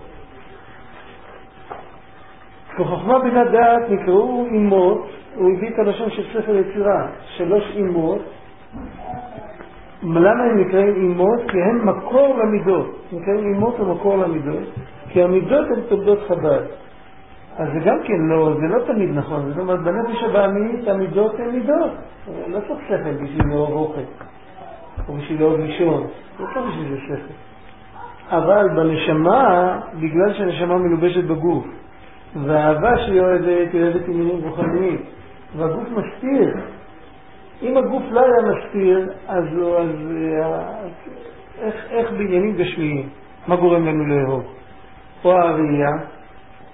בחכמה בינה דעת נקראו אימות, הוא הביא את הלשון של ספר יצירה, 3 אימות. למה הם נקראים אימות? כי הם מקור למידות. נקראים אימות ומקור למידות, כי המידות הן תולדות חב"ד. אז זה גם כן לא, זה לא תמיד נכון. זאת אומרת, בנפש הבעמית המידות הן מידות. לא צריך שכל בשביל לאהוב אוכל, או בשביל לאהוב לישון. לא צריך בשביל זה שכל. אבל בנשמה, בגלל שהנשמה מלובשת בגוף, והאהבה שהיא אוהבת, היא אוהבת עניינים רוחניים, והגוף מסתיר. אם הגוף לא היה מסתיר, אז איך בעניינים גשמיים? מה גורם לנו לאהוב? או הראייה,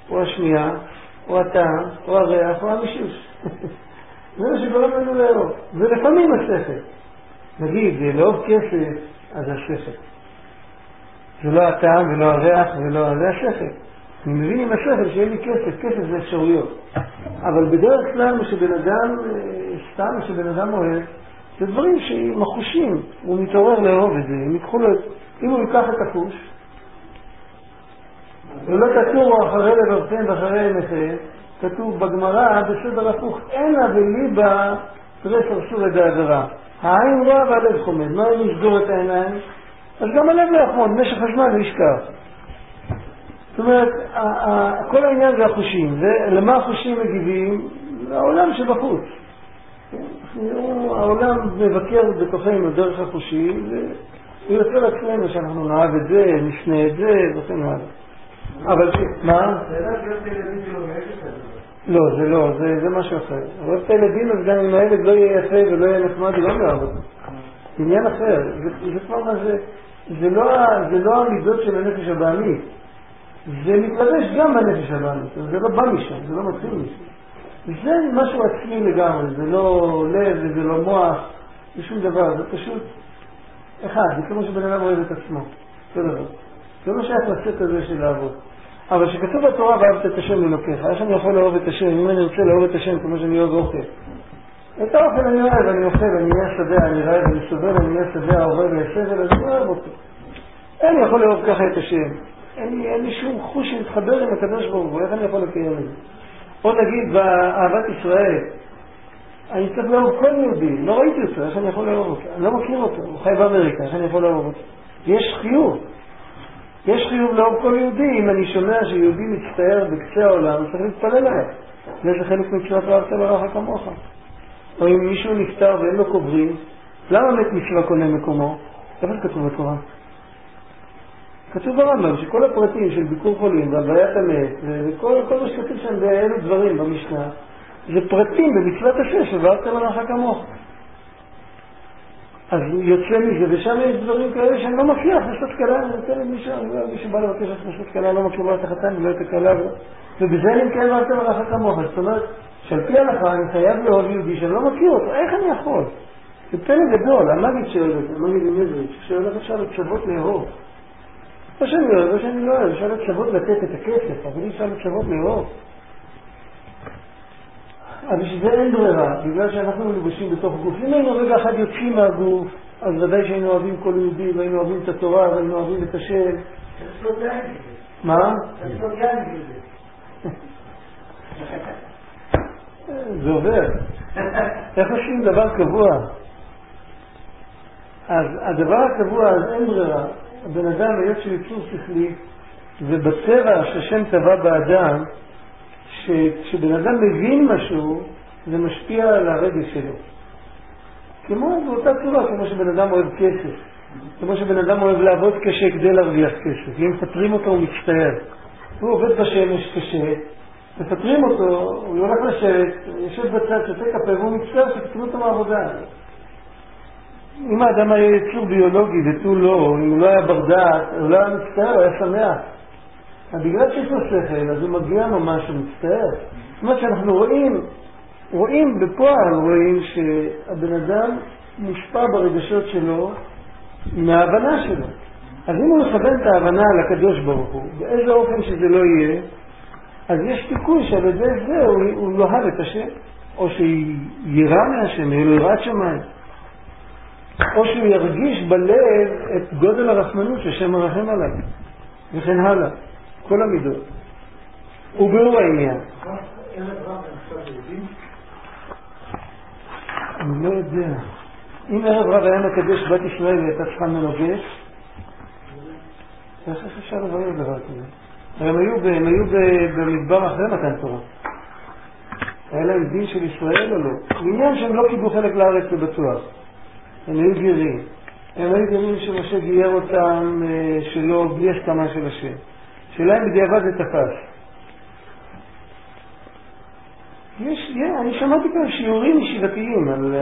או השמיעה, או הטעם, או הריח, או המישוש. זה מה שגורם לנו לאהוב. ולפעמים השכל. נגיד, לאהוב כסף, אז השכל. זה לא הטעם ולא הריח ולא זה השכל. אני מבין עם השכל שיהיה לי כסף, כסף זה אפשרויות. אבל בדרך כלל מה שבן אדם, סתם שבן אדם אוהב, זה דברים שהם החושים, הוא מתעורר לאהוב את זה, הם יקחו לו, אם הוא ייקח את החוש, ולא תתורו אחרי לבבכם ואחרי עיניכם, כתוב בגמרא בסדר הפוך, אין לה בליבה תרס ארסו לדעברה, העין רואה והלב חומד. מה אם יסגור את העיניים? אז גם הלב לא יחמוד, משך הזמן הוא ישכח. זאת אומרת, כל העניין זה החושים, ולמה החושים מגיבים? העולם שבחוץ. העולם מבקר בתוכנו דרך החושים, והוא יוצא לעצמנו שאנחנו נאהב את זה, נשנה את זה, וכן הלאה. אבל מה? לא, זה לא, זה משהו אחר. אבל את הילדים, אז גם אם הילד לא יהיה יפה ולא יהיה נחמד, לא נאהב אותו. עניין אחר, זה לא המידות של הנפש הבעמית. זה מתלבש גם בנפש הבאמית, זה לא בא משם, זה לא מתחיל משם. זה משהו עצמי לגמרי, זה לא לב וזה לא מוח, זה שום דבר, זה פשוט אחד, זה כמו שבן אדם אוהב את עצמו. זה לא דבר. זה לא שייך לצאת הזה של לעבוד. אבל שכתוב בתורה, ואהבת את השם מלוקח, איך אני יכול לאהוב את השם? אם אני רוצה לאהוב את השם כמו שאני אוהב אוכל. את האוכל אני אוהב, אני אוכל, אני אהיה שדה, אני רעב, אני סובל, אני אהיה שדה, אוהב, סבל, אז אני אוהב אותו. אני יכול לאהוב ככה את השם. אין לי שום חוש להתחבר עם הקדוש ברוך הוא, איך אני יכול לקיים את זה? או נגיד באהבת ישראל, אני צריך לאהוב כל יהודי, לא ראיתי אותו, איך אני יכול לאהוב אותו? אני לא מכיר אותו, הוא חי באמריקה, איך אני יכול לאהוב אותו? יש חיוב. יש חיוב לאהוב כל יהודי, אם אני שומע שיהודי מצטער בקצה העולם, צריך להתפלל עליו. זה חלק מצוות ואהבת לרעך כמוך. או אם מישהו נפטר ואין לו קוברים, למה מת מצווה קונה מקומו? איפה כתוב בתורה? כתוב ברמב"ם שכל הפרטים של ביקור חולים והלוויית המת וכל מה שכתוב שם באלו דברים במשנה, זה פרטים במצוות עשה שבארת לרעך כמוך. אז יוצא מזה, ושם יש דברים כאלה שאני לא מכיר, הכנסות קלה, אני נותן את מי שבא לבקש הכנסות קלה, לא מכיר את החתן ולא את הקלה, ובזה אני מקיים ואהבת לרעך כמוך. זאת אומרת, שעל פי ההלכה אני חייב לאהוב יהודי שאני לא מכיר אותו, איך אני יכול? זה פלא גדול, המגיד שואלת, המגיד מזריץ' שואלת אפשר לתשוות לאהוב. לא שאני אוהב, לא שאני לא אוהב, אפשר לתשוות לתת את הכסף, אבל אפשר לתשוות לאהוב. אז שזה אין ברירה, בגלל שאנחנו מלובשים בתוך גוף. אם היינו רגע אחד יוצאים מהגוף, אז ודאי שהיינו אוהבים כל יהודי, והיינו אוהבים את התורה, והיינו אוהבים את השם. זה לא גן בזה. מה? זה לא גן בזה. זה עובר. איך עושים דבר קבוע? אז הדבר הקבוע, אז אין ברירה. הבן אדם היות של יצור שכלי, ובצבע שהשם טבע באדם, כשבן אדם מבין משהו, זה משפיע על הרגש שלו. כמו באותה צורה, כמו שבן אדם אוהב כסף, כמו שבן אדם אוהב לעבוד קשה כדי להרוויח כסף, ואם מפטרים אותו הוא מצטער. הוא עובד בשמש קשה, מפטרים אותו, הוא הולך לשבת, יושב בצד, שותה קפה, והוא מצטער שפטרו אותו מהעבודה. אם האדם היה יצור ביולוגי ותו לא, אם הוא לא היה ברדעת, הוא לא היה מצטער, הוא היה שמח. בגלל שיש לו שכל, אז הוא מגיע ממש ומצטער. זאת אומרת שאנחנו רואים בפועל, רואים שהבן אדם מושפע ברגשות שלו מההבנה שלו. אז אם הוא מכוון את ההבנה על הקדוש ברוך הוא, באיזה אופן שזה לא יהיה, אז יש תיקוי שעל ידי זה הוא לא אוהב את השם, או שירא מהשם, יהיה לו יראת שמיים, או שהוא ירגיש בלב את גודל הרחמנות ששם מרחם עליו, וכן הלאה. כל המידות. וברור העניין. אני לא יודע. אם ערב רב היה מקדש בת ישראל והייתה צריכה מנוגש, איך אפשר לברר דבר כזה? הם היו במדבר אחרי מתן תורה. היה להם דין של ישראל או לא? בעניין שהם לא קיבלו חלק לארץ בבטוח. הם היו גרים. הם היו גרים שמשה גייר אותם שלא בלי הסכמה של השם. שאלה אם בדיעבד זה תפס. אני שמעתי כאן שיעורים ישיבתיים על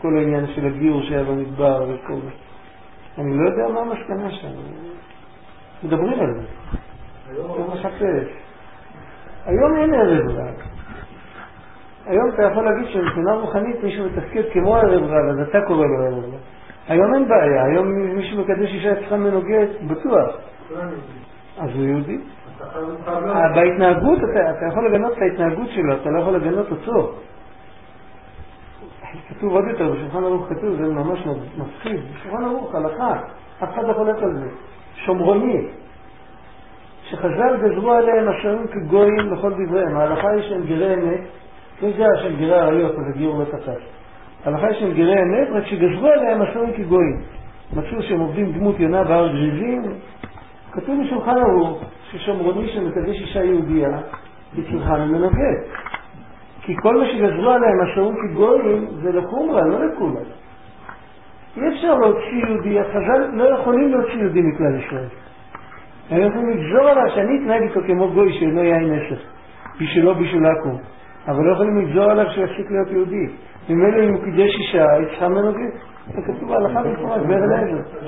כל העניין של הגיור שהיה במדבר וכל זה. אני לא יודע מה המסקנה שם. מדברים על זה. היום מחפש. היום אין ערב רב. היום אתה יכול להגיד שמבחינה רוחנית מישהו מתפקד כמו ערב רב, אז אתה קורא לו ערב רב. היום אין בעיה. היום מישהו מקדש אישה צריכה מנוגעת, בטוח. אז הוא יהודי. בהתנהגות, אתה יכול לגנות את ההתנהגות שלו, אתה לא יכול לגנות אותו. כתוב עוד יותר, בשולחן ערוך כתוב, זה ממש מפחיד. בשולחן ערוך, הלכה, אף אחד החולט על זה. שומרוני, שחז"ל גזרו עליהם השרים כגויים לכל דבריהם. ההלכה היא שהם גרי אמת, לא זה שהם גרי עריות, אז הגיור לא תפס. ההלכה היא שהם גרי אמת, רק שגזרו עליהם השרים כגויים. מצאו שהם עובדים דמות יונה בהר גריזים, כתוב בשולחן ערוך ששומרוני שמקדש אישה יהודייה היא צריכה למנוגד, כי כל מה שגזרו עליהם השעון כגויים זה לחומרה, לא לכולה. אי אפשר להוציא יהודי, חז"ל לא יכולים להוציא יהודי מכלל ישראל. הם יכולים לגזור עליו שאני אתנהג איתו כמו גוי שאינו יין נסך בשלו בשולקו, אבל לא יכולים לגזור עליו שיפסיק להיות יהודי. ממילא אם הוא קידש אישה היא צריכה למנוגד. זה כתוב בהלכה בפרק, בר אל עזר.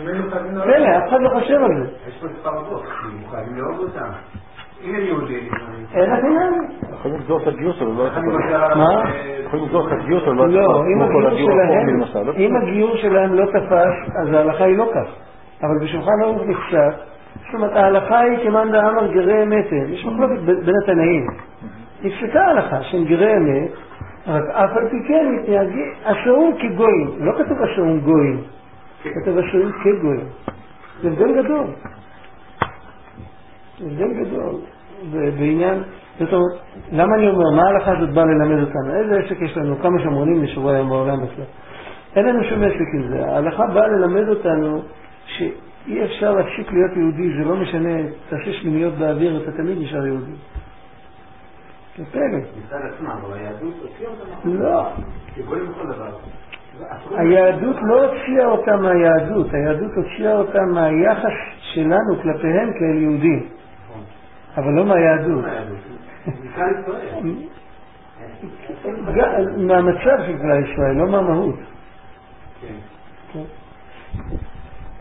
תראה, אף אחד לא חושב על זה. יש פה ספרדות, מוכנים לאהוב אותם. אם הם יהודים... אין הכנעני. יכולים לגזור את הגיוס, אבל לא... מה? יכולים לגזור את הגיוס, אבל לא... לא, אם הגיור שלהם לא תפס, אז ההלכה היא לא כך. אבל בשולחן ערוך נחשב, זאת אומרת, ההלכה היא כמאן דאמר גרי אמתם. יש מחלוקת בין התנאים. נפסקה ההלכה שהם גרי אמת, אף על פי כן מתנהגים אסורים כגויים. לא כתוב אסורים גויים, כתוב אסורים כגויים. זה הבדל גדול, זה הבדל גדול בעניין. זאת אומרת, למה אני אומר, מה ההלכה הזאת באה ללמד אותנו? איזה עסק יש לנו? כמה שמרנים נשארו היום בעולם בכלל? אין לנו שום עסק עם זה. ההלכה באה ללמד אותנו שאי אפשר להפסיק להיות יהודי, זה לא משנה, תעשה שמיניות באוויר, אתה תמיד נשאר יהודי. זה פלא. מצד עצמה, אבל היהדות הוציאה אותה? לא. תבואי בכל דבר. היהדות לא הוציאה אותה מהיהדות, היהדות הוציאה אותה מהיחס שלנו כלפיהם כאל יהודים. אבל לא מהיהדות. מהמצב של כלל ישראל, לא מהמהות.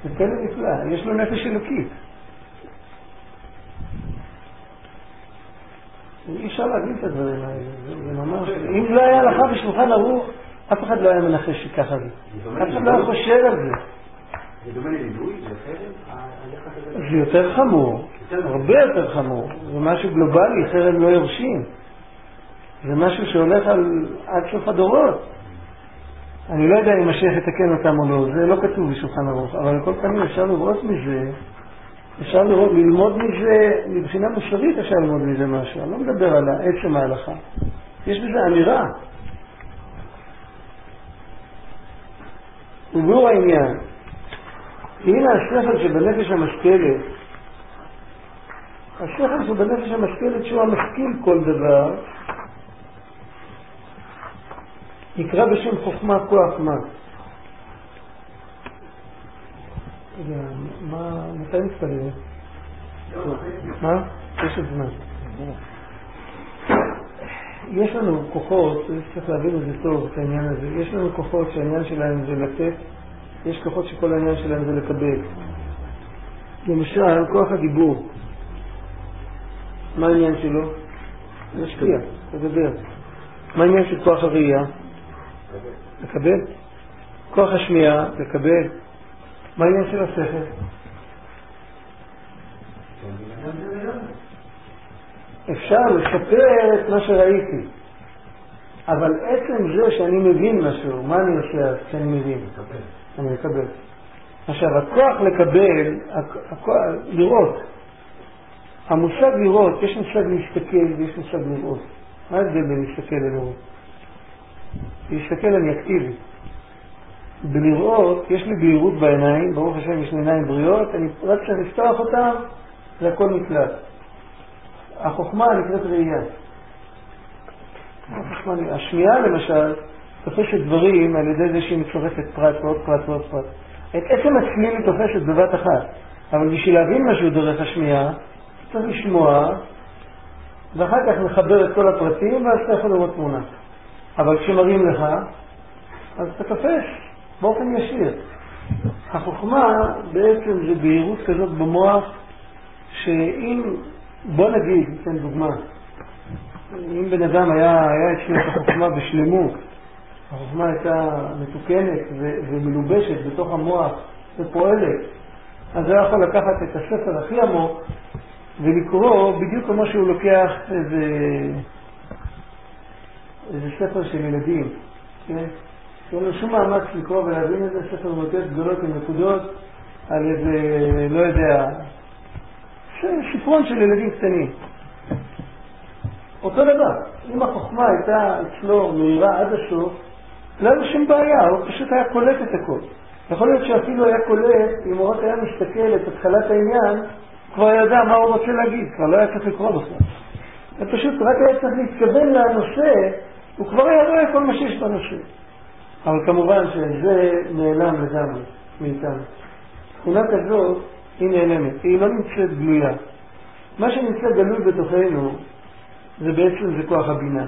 זה פלא נפלא, יש לו נפש אלוקית. אי אפשר להגיד את הדברים האלה. אם לא היה הלכה בשולחן ערוך, אף אחד לא היה מנחש שככה זה. אף אחד לא חושב על זה. זה דומה לליווי? זה יותר חמור. הרבה יותר חמור. זה משהו גלובלי, חרם לא יורשים. זה משהו שהולך עד סוף הדורות. אני לא יודע אם השייך יתקן אותם או לא. זה לא כתוב בשולחן ערוך. אבל על כל פנים אפשר לראות מזה. אפשר ללמוד מזה, מבחינה מוסרית אפשר ללמוד מזה משהו. אני לא מדבר על עצם ההלכה. יש בזה אמירה. ובור העניין, הנה השכל שבנפש המשכלת, השכל שבנפש המשכלת שהוא המשכיל כל דבר, נקרא בשם חוכמה כוח מה. מה, מתי נצטרך? מה? יש את זמן. יש לנו כוחות, צריך להבין את זה טוב, את העניין הזה. יש לנו כוחות שהעניין שלהם זה לתת, יש כוחות שכל העניין שלהם זה לקבל. למשל, כוח הדיבור. מה העניין שלו? להשפיע, לדבר. מה העניין של כוח הראייה? לקבל. כוח השמיעה, לקבל. מה העניין של השכל? אפשר לשפר את מה שראיתי, אבל עצם זה שאני מבין משהו, מה אני עושה כשאני מבין? אני מקבל. עכשיו, הכוח לקבל, הכוח לראות, המושג לראות, יש מושג להסתכל ויש מושג לראות. מה ההבדל בין להסתכל לראות? להסתכל אני אקטיבי. בלראות, יש לי בהירות בעיניים, ברוך השם יש לי עיניים בריאות, אני רק כשאני לפתוח אותם, זה הכל נקלט. החוכמה נקראת ראייה. השמיעה למשל, תופסת דברים על ידי זה שהיא מצורפת פרט ועוד פרט ועוד פרט. את עצם הצליל היא תופסת בבת אחת, אבל בשביל להבין משהו דרך השמיעה, צריך לשמוע, ואחר כך נחבר את כל הפרטים, ואז אתה יכול לראות תמונה. אבל כשמראים לך, אז אתה תופס באופן ישיר. החוכמה בעצם זה בהירות כזאת במוח, שאם בוא נגיד, ניתן דוגמה, אם בן אדם היה אצלו את החוכמה בשלמות, החוכמה הייתה מתוקנת ומלובשת בתוך המוח ופועלת, אז הוא יכול לקחת את הספר הכי עמוק ולקרוא בדיוק כמו שהוא לוקח איזה ספר של ילדים, כן? אין לו שום מאמץ לקרוא ולהבין איזה ספר מוטט גדולות ונקודות על איזה, לא יודע, ספרון של ילדים קטנים. אותו דבר, אם החוכמה הייתה אצלו מהירה עד הסוף, לא היה שום בעיה, הוא פשוט היה קולט את הכל. יכול להיות שאפילו היה קולט, אם הוא רק היה מסתכל את התחלת העניין, כבר ידע מה הוא רוצה להגיד, כבר לא היה צריך לקרוא בכלל. הוא פשוט רק היה צריך להתכוון לנושא, הוא כבר ידע כל מה שיש בנושא. אבל כמובן שזה נעלם לגמרי מאיתנו. תכונה כזאת היא נעלמת, היא לא נמצאת גלויה. מה שנמצא גלוי בתוכנו זה בעצם זה כוח הבינה.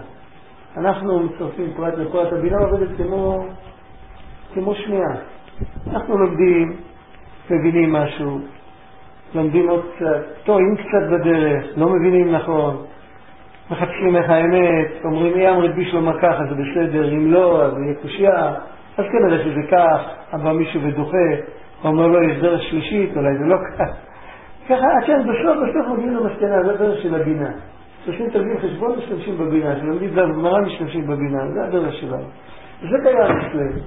אנחנו מצטרפים פרט לפרט, הבינה עובדת כמו שנייה. אנחנו לומדים, מבינים משהו, לומדים עוד קצת, טועים קצת בדרך, לא מבינים נכון, מחפשים איך האמת, אומרים אי אמרת בי שלמה ככה זה בסדר, אם לא אז יהיה קושייה, אז כנראה שזה כך, אבל מישהו ודוחה, הוא אומר לו יש דרך שלישית, אולי זה לא כך. ככה, כן, בסוף מגיעים למסקנה, זה הדרך של הבינה. כשעושים תרגיל חשבון משתמשים בבינה, כשלומדים גמרא משתמשים בבינה, זה הדרך שלנו. זה קיים אצלנו.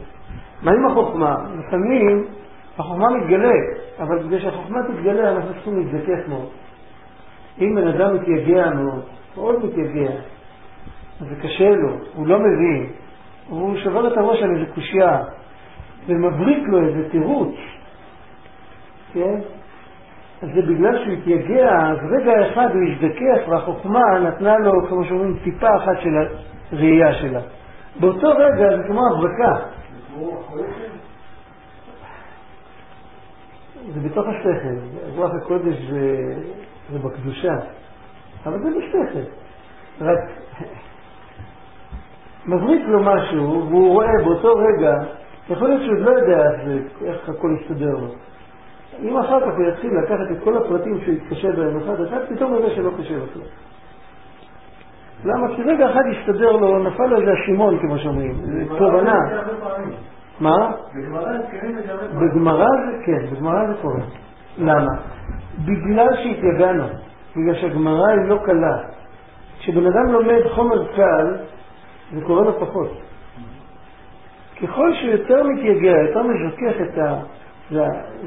מה עם החוכמה? לפעמים החוכמה מתגלה, אבל כדי שהחוכמה תתגלה אנחנו צריכים להתזכך מאוד. אם בן אדם מתייגע מאוד, מאוד מתייגע. זה קשה לו, הוא לא מבין. הוא שבר את הראש על איזה קושייה, ומבריק לו איזה תירוץ. כן? אז זה בגלל שהוא התייגע, אז רגע אחד הוא ישדכח, והחוכמה נתנה לו, כמו שאומרים, טיפה אחת של הראייה שלה. באותו רגע זה כמו הברקה. זה בתוך השכל, רוח הקודש זה בקדושה, אבל זה בשכל. רק מבריק לו משהו, והוא רואה באותו רגע, יכול להיות שהוא לא יודע איך הכל יסתדר לו. אם אחר כך הוא יתחיל לקחת את כל הפרטים שהוא יתקשה בהם אחד, פתאום זה שלא קשה בכלל. למה? כי רגע אחד יסתדר לו, נפל לו איזה השימון, כמו שאומרים, זה תובנה. מה? בגמרא זה כן, בגמרא זה קורה. למה? בגלל שהתייגענו, בגלל שהגמרא היא לא קלה. כשבן אדם לומד חומר קל, זה קורה לו פחות. ככל שהוא יותר מתייגע, יותר מזכך את ה...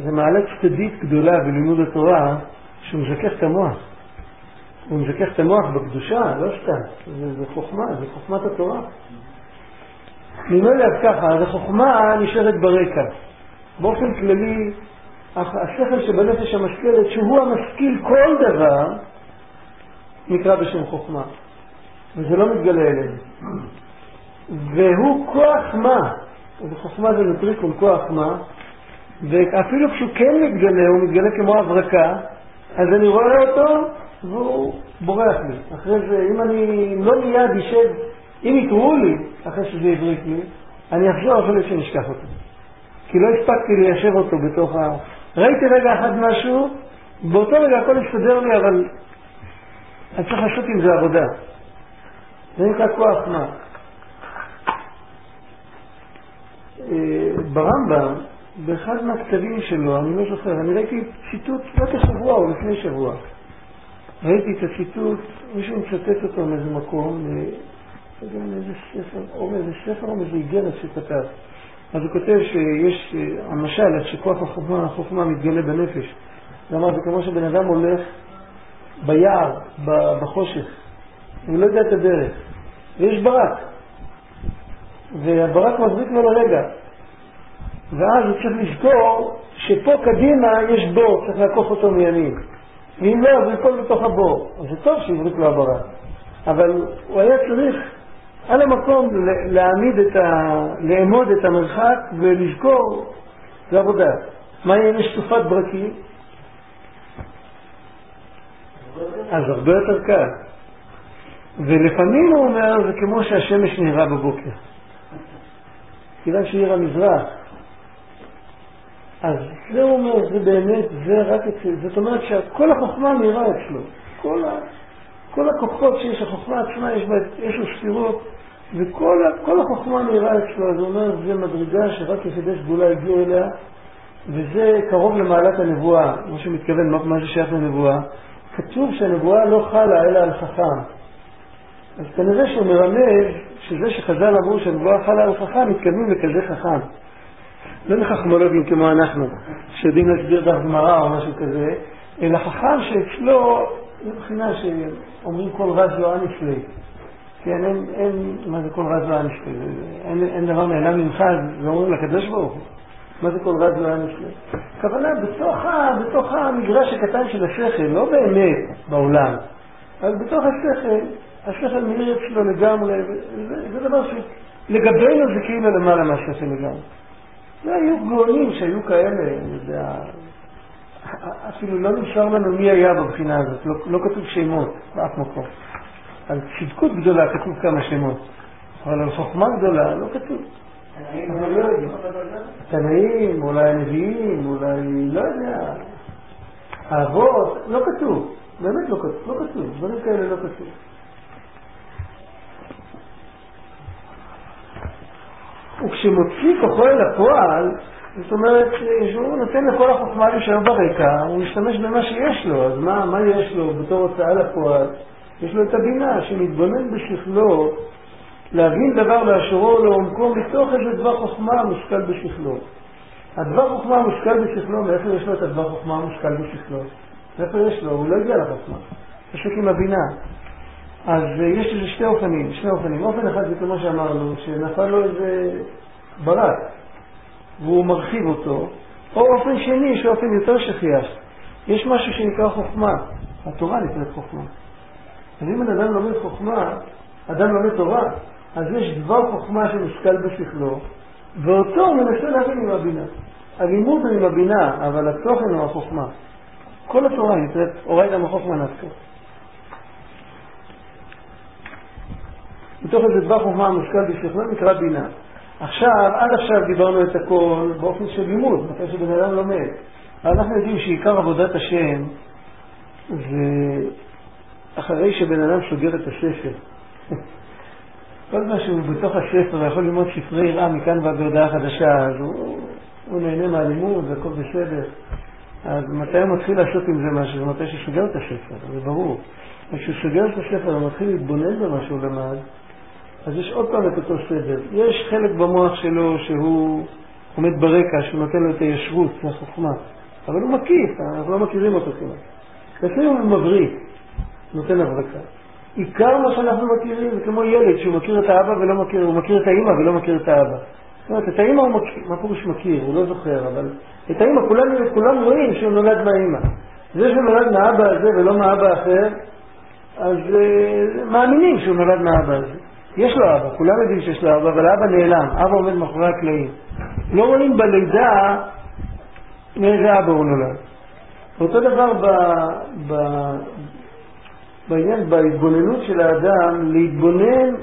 זה מעלה צדדית גדולה בלימוד התורה, שהוא מזכך את המוח. הוא מזכך את המוח בקדושה, לא שתן. זה חוכמה, זה חוכמת התורה. אני אומר לך ככה, אז החוכמה נשארת ברקע. באופן כללי, השכל שבנפש המשכלת, שהוא המשכיל כל דבר, נקרא בשם חוכמה. וזה לא מתגלה אלינו. והוא כוח מה? אז החוכמה זה נטריק הוא כוח מה? ואפילו כשהוא כן מתגלה, הוא מתגלה כמו הברקה, אז אני רואה אותו, והוא בורח לי. אחרי זה, אם אני לא מיד יישב, אם יתראו לי, אחרי שזה יבריק לי, אני אחזור יכול להיות שנשכח אותו. כי לא הספקתי ליישב אותו בתוך ה... ראיתי רגע אחד משהו, באותו רגע הכל הסתדר לי, אבל אני צריך לעשות עם זה עבודה. זה נקרא כוח מה. ברמב"ם, באחד מהכתבים שלו, אני לא זוכר, אני ראיתי ציטוט רק השבוע או לפני שבוע. ראיתי את הציטוט, מישהו מצטט אותו מאיזה מקום, מאיזה ספר, או מאיזה ספר או מאיזה איגרת שכתב. אז הוא כותב שיש המשל, שכוח החוכמה מתגלה בנפש. למה? זה כמו שבן אדם הולך ביער, בחושך. הוא לא יודע את הדרך. ויש ברק. והברק מזריק לו לרגע. ואז הוא צריך לזכור שפה קדימה יש בור, צריך לעקוף אותו מימין. ואם לא, אז יקול בתוך הבור. אז זה טוב שיבריק לו הברק. אבל הוא היה צריך על המקום להעמיד לאמוד את המרחק ולזכור לעבודה. מה יהיה משטופת ברקים? אז הרבה יותר קל. ולפעמים הוא אומר, זה כמו שהשמש נהרה בבוקר. כיוון שעיר המזרח. אז זה אומר, זה באמת, זה רק אצל. זאת אומרת שכל החוכמה נהרה אצלו. כל הכוחות שיש, החוכמה עצמה, יש לו ספירות, וכל החוכמה נראה אצלו, אז הוא אומר, זה מדרגה שרק יחדש גאולה הגיע אליה, וזה קרוב למעלת הנבואה, מה שמתכוון, מה ששייך לנבואה. כתוב שהנבואה לא חלה אלא על חכם. אז כנראה שהוא מרמז שזה שחז"ל אמרו שהנבואה חלה על חכם, מתכוונים לכזה חכם. לא לחכמולוגים כמו אנחנו, שיודעים להסביר דף גמרא או משהו כזה, אלא חכם שאצלו... מבחינה שאומרים כל רז לא אנשלי, כן, אין מה זה כל רז לא אנשלי, אין דבר נעלם ממך, ואומרים לקדוש ברוך הוא, מה זה כל רז לא אנשלי? הכוונה בתוך המגרש הקטן של השכל, לא באמת בעולם, אבל בתוך השכל מאיר שלו לגמרי, זה דבר שלגבינו זה כאילו למעלה מהשכל לגמרי. זה היו גאונים שהיו כאלה, זה אפילו לא נשאר לנו מי היה בבחינה הזאת, לא כתוב שמות באף מקום. על צדקות גדולה כתוב כמה שמות, אבל על חוכמה גדולה לא כתוב. תנאים, אולי נביאים, אולי לא יודע, אבות, לא כתוב, באמת לא כתוב, דברים כאלה לא כתוב. וכשמוציא כוחו אל הפועל, זאת אומרת, שהוא נותן לכל החוכמה להישאר ברקע, הוא משתמש במה שיש לו, אז מה יש לו בתור הוצאה לפועל? יש לו את הבינה שמתבונן בשכלו, להבין דבר לאשורו לעומקו מתוך איזה דבר חוכמה מושכל בשכלו. הדבר חוכמה המושכל בשכלו, מאיפה יש לו את הדבר חוכמה המושכל בשכלו? מאיפה יש לו? הוא לא הגיע לחוכמה. פשוט עם הבינה. אז יש לזה שני אופנים. אופן אחד זה כמו שאמרנו, שנפל לו איזה ברק והוא מרחיב אותו, או אופן שני שאופן יותר שחייש. יש משהו שנקרא חוכמה, התורה נקראת חוכמה. אז אם אדם לומד חוכמה, אדם לומד תורה, אז יש דבר חוכמה שנשקל בשכלו, ואותו הוא מנסה להבין עם הבינה. הלימוד הוא עם הבינה, אבל התוכן הוא החוכמה. כל התורה נקראת, אורי גם החוכמה נפקה. מתוך איזה דבר חוכמה המשקל בשכלו נקרא בינה. עכשיו, עד עכשיו דיברנו את הכל באופן של לימוד, מתי שבן אדם לומד. אנחנו יודעים שעיקר עבודת השם זה אחרי שבן אדם סוגר את הספר. כל מה שהוא בתוך הספר יכול ללמוד ספרי יראה מכאן ועד בהודעה חדשה, אז הוא נהנה מהלימוד וכל בסדר. אז מתי הוא מתחיל לעשות עם זה משהו? מתי שסוגר את הספר, זה ברור. כשהוא סוגר את הספר ומתחיל להתבונן במה שהוא למד, אז יש עוד פעם את אותו סדר. יש חלק במוח שלו שהוא עומד ברקע, שהוא נותן לו את הישרות, את החוכמה. אבל הוא מקיף, אנחנו לא מכירים אותו כמעט. לפעמים הוא מבריא, נותן הברקה. עיקר מה שאנחנו מכירים זה כמו ילד שהוא מכיר את האבא ולא מכיר, הוא מכיר את האמא ולא מכיר את האבא. זאת אומרת, את האמא הוא מכיר, מה פורש מכיר, הוא לא זוכר, אבל את האמא כולם רואים שהוא נולד מהאמא. זה שהוא נולד מהאבא הזה ולא מהאבא אחר, אז מאמינים שהוא נולד מהאבא הזה. יש לו אבא, כולם יודעים שיש לו אבא, אבל האבא נעלם, אבא עומד מאחורי הקלעים. לא רואים בלידה מאיזה אבא הוא נולד. אותו דבר בעניין, בהתבוננות של האדם, להתבונן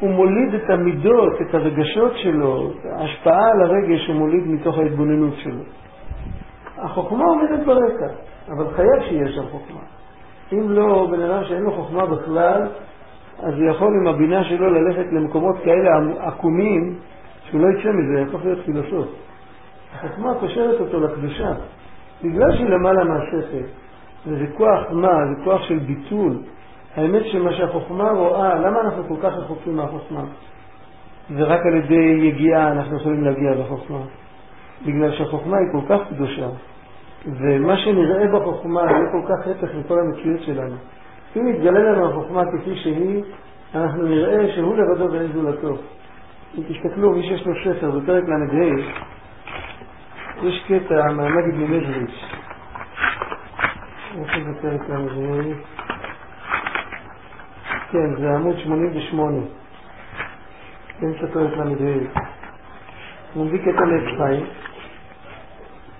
הוא מוליד את המידות, את הרגשות שלו, ההשפעה על הרגש הוא מוליד מתוך ההתבוננות שלו. החוכמה עומדת ברקע, אבל חייב שיש שם חוכמה. אם לא, בן אדם שאין לו חוכמה בכלל, אז הוא יכול עם הבינה שלו ללכת למקומות כאלה עקומים, שהוא לא יצא מזה, יהפוך להיות פילוסוף. החוכמה קושרת אותו לקדושה. בגלל שהיא למעלה מהשפל, וזה כוח מה, זה כוח של ביטול. האמת שמה שהחוכמה רואה, למה אנחנו כל כך רחוקים מהחוכמה? ורק על ידי יגיעה אנחנו יכולים להגיע לחוכמה. בגלל שהחוכמה היא כל כך קדושה, ומה שנראה בחוכמה יהיה כל כך הפך לכל המציאות שלנו. אם יתגלה לנו החוכמה כפי שהיא, אנחנו נראה שהוא לבדו ואין זולתו. אם תסתכלו, מי שיש לו ספר בפרק ל"ה, יש קטע מהמגיד ממזריץ'. איפה זה פרק ל"ה? כן, זה עמוד 88. באמצע פרק ל"ה. הוא מביא קטע לאפשטיין.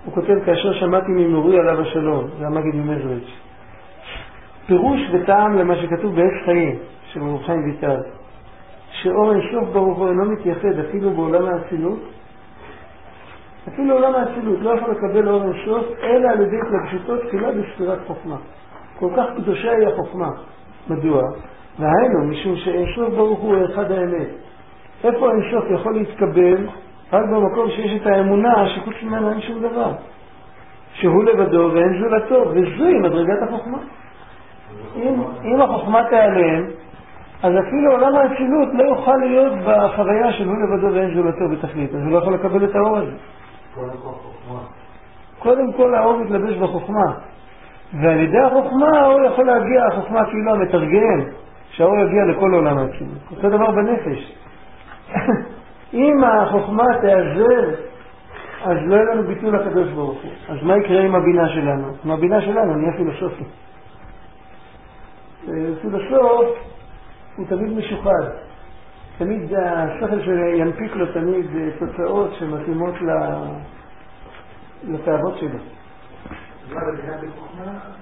הוא כותב, כאשר שמעתי ממורי עליו השלום, זה המגיד ממזריץ', פירוש וטעם למה שכתוב בעץ חיים של רב חיים ויטל, שאור אינסוף ברוך הוא אינו מתייחד אפילו בעולם האצילות, אפילו עולם האצילות לא יכול לקבל אור אינסוף אלא על ידי התלבשותו תחילה בספירת חוכמה. כל כך קדושה היא החוכמה. מדוע? והיינו משום שאינסוף ברוך הוא אחד האמת. איפה אינסוף יכול להתקבל? רק במקום שיש את האמונה שחוץ ממנו אין שום דבר, שהוא לבדו ואין זולתו, וזוהי מדרגת החוכמה. אם החוכמה תיעלם, אז אפילו עולם האצילות לא יוכל להיות בחוויה שלו לבדו ואין זולתו בתכלית, אז הוא לא יכול לקבל את האור הזה. קודם כל האור מתלבש בחוכמה, ועל ידי החוכמה האור יכול להגיע, החוכמה כאילו המתרגם, שהאור יגיע לכל עולם האצילות. אותו דבר בנפש. אם החוכמה תיעזר, אז לא יהיה לנו ביטול הקדוש ברוך הוא. אז מה יקרה עם הבינה שלנו? עם הבינה שלנו נהיה פילוסופי. פילוסוף הוא תמיד משוחד, תמיד השכל שינפיק לו תמיד תוצאות שמתאימות לתאוות שלו.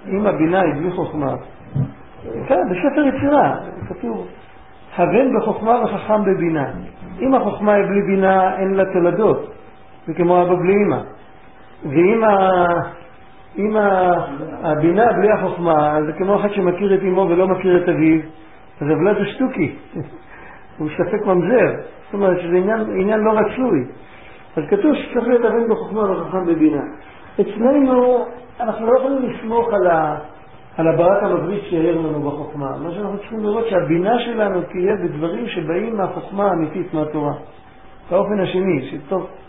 אם הבינה היא בלי חוכמה, בספר יצירה כתוב הבן בחוכמה וחכם בבינה. אם החוכמה היא בלי בינה אין לה תולדות, זה כמו אבא בלי אמא. ואם אם הבינה בלי החוכמה, זה כמו אחד שמכיר את אמו ולא מכיר את אביו, אז הבלת השטוקי. הוא ספק ממזר. זאת אומרת, זה עניין לא רצוי. אז כתוב שצריך להיות הבן בחוכמה וחכם בבינה. אצלנו, אנחנו לא יכולים לסמוך על הברק המבריץ שיער לנו בחוכמה. מה שאנחנו צריכים לראות שהבינה שלנו תהיה בדברים שבאים מהחוכמה האמיתית מהתורה. באופן השני,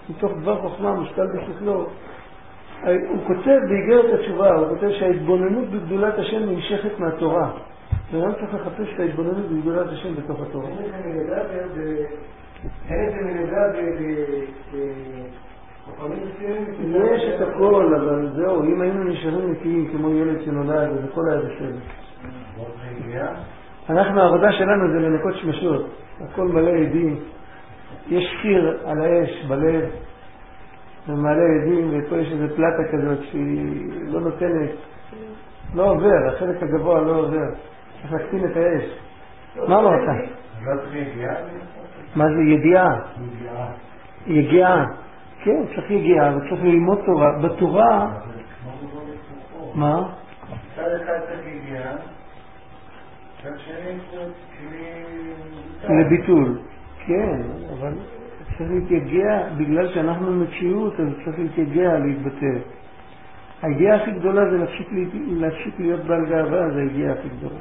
שמתוך דבר חוכמה מושתל בשכלו, הוא כותב באיגרת התשובה, הוא כותב שההתבוננות בגדולת השם נמשכת מהתורה. נראה צריך לחפש את ההתבוננות בגבולת השם בתוך התורה. אין איזה מנהדה בפנים מסוימים? יש את הכל, אבל זהו, אם היינו נשארים נקיים כמו ילד שנולד, זה כל היה בסדר. אנחנו, העבודה שלנו זה לנקות שמשות, הכל מלא עדים. יש קיר על האש בלב, ומעלה עדים, ופה יש איזו פלטה כזאת שהיא לא נותנת, לא עובר, החלק הגבוה לא עובר. צריך להקטין את האש. מה לא רוצה? לא צריך יגיעה? מה זה ידיעה? יגיעה. כן, צריך יגיעה, אבל צריך ללמוד תורה. בתורה... מה? מצד אחד צריך יגיעה, מצד שני צריך לביטול. כן, אבל צריך להתייגע, בגלל שאנחנו מציאות, אז צריך להתייגע, להתבטא. ההגיעה הכי גדולה זה להפסיק להיות בעל גאווה, זה ההגיעה הכי גדולה.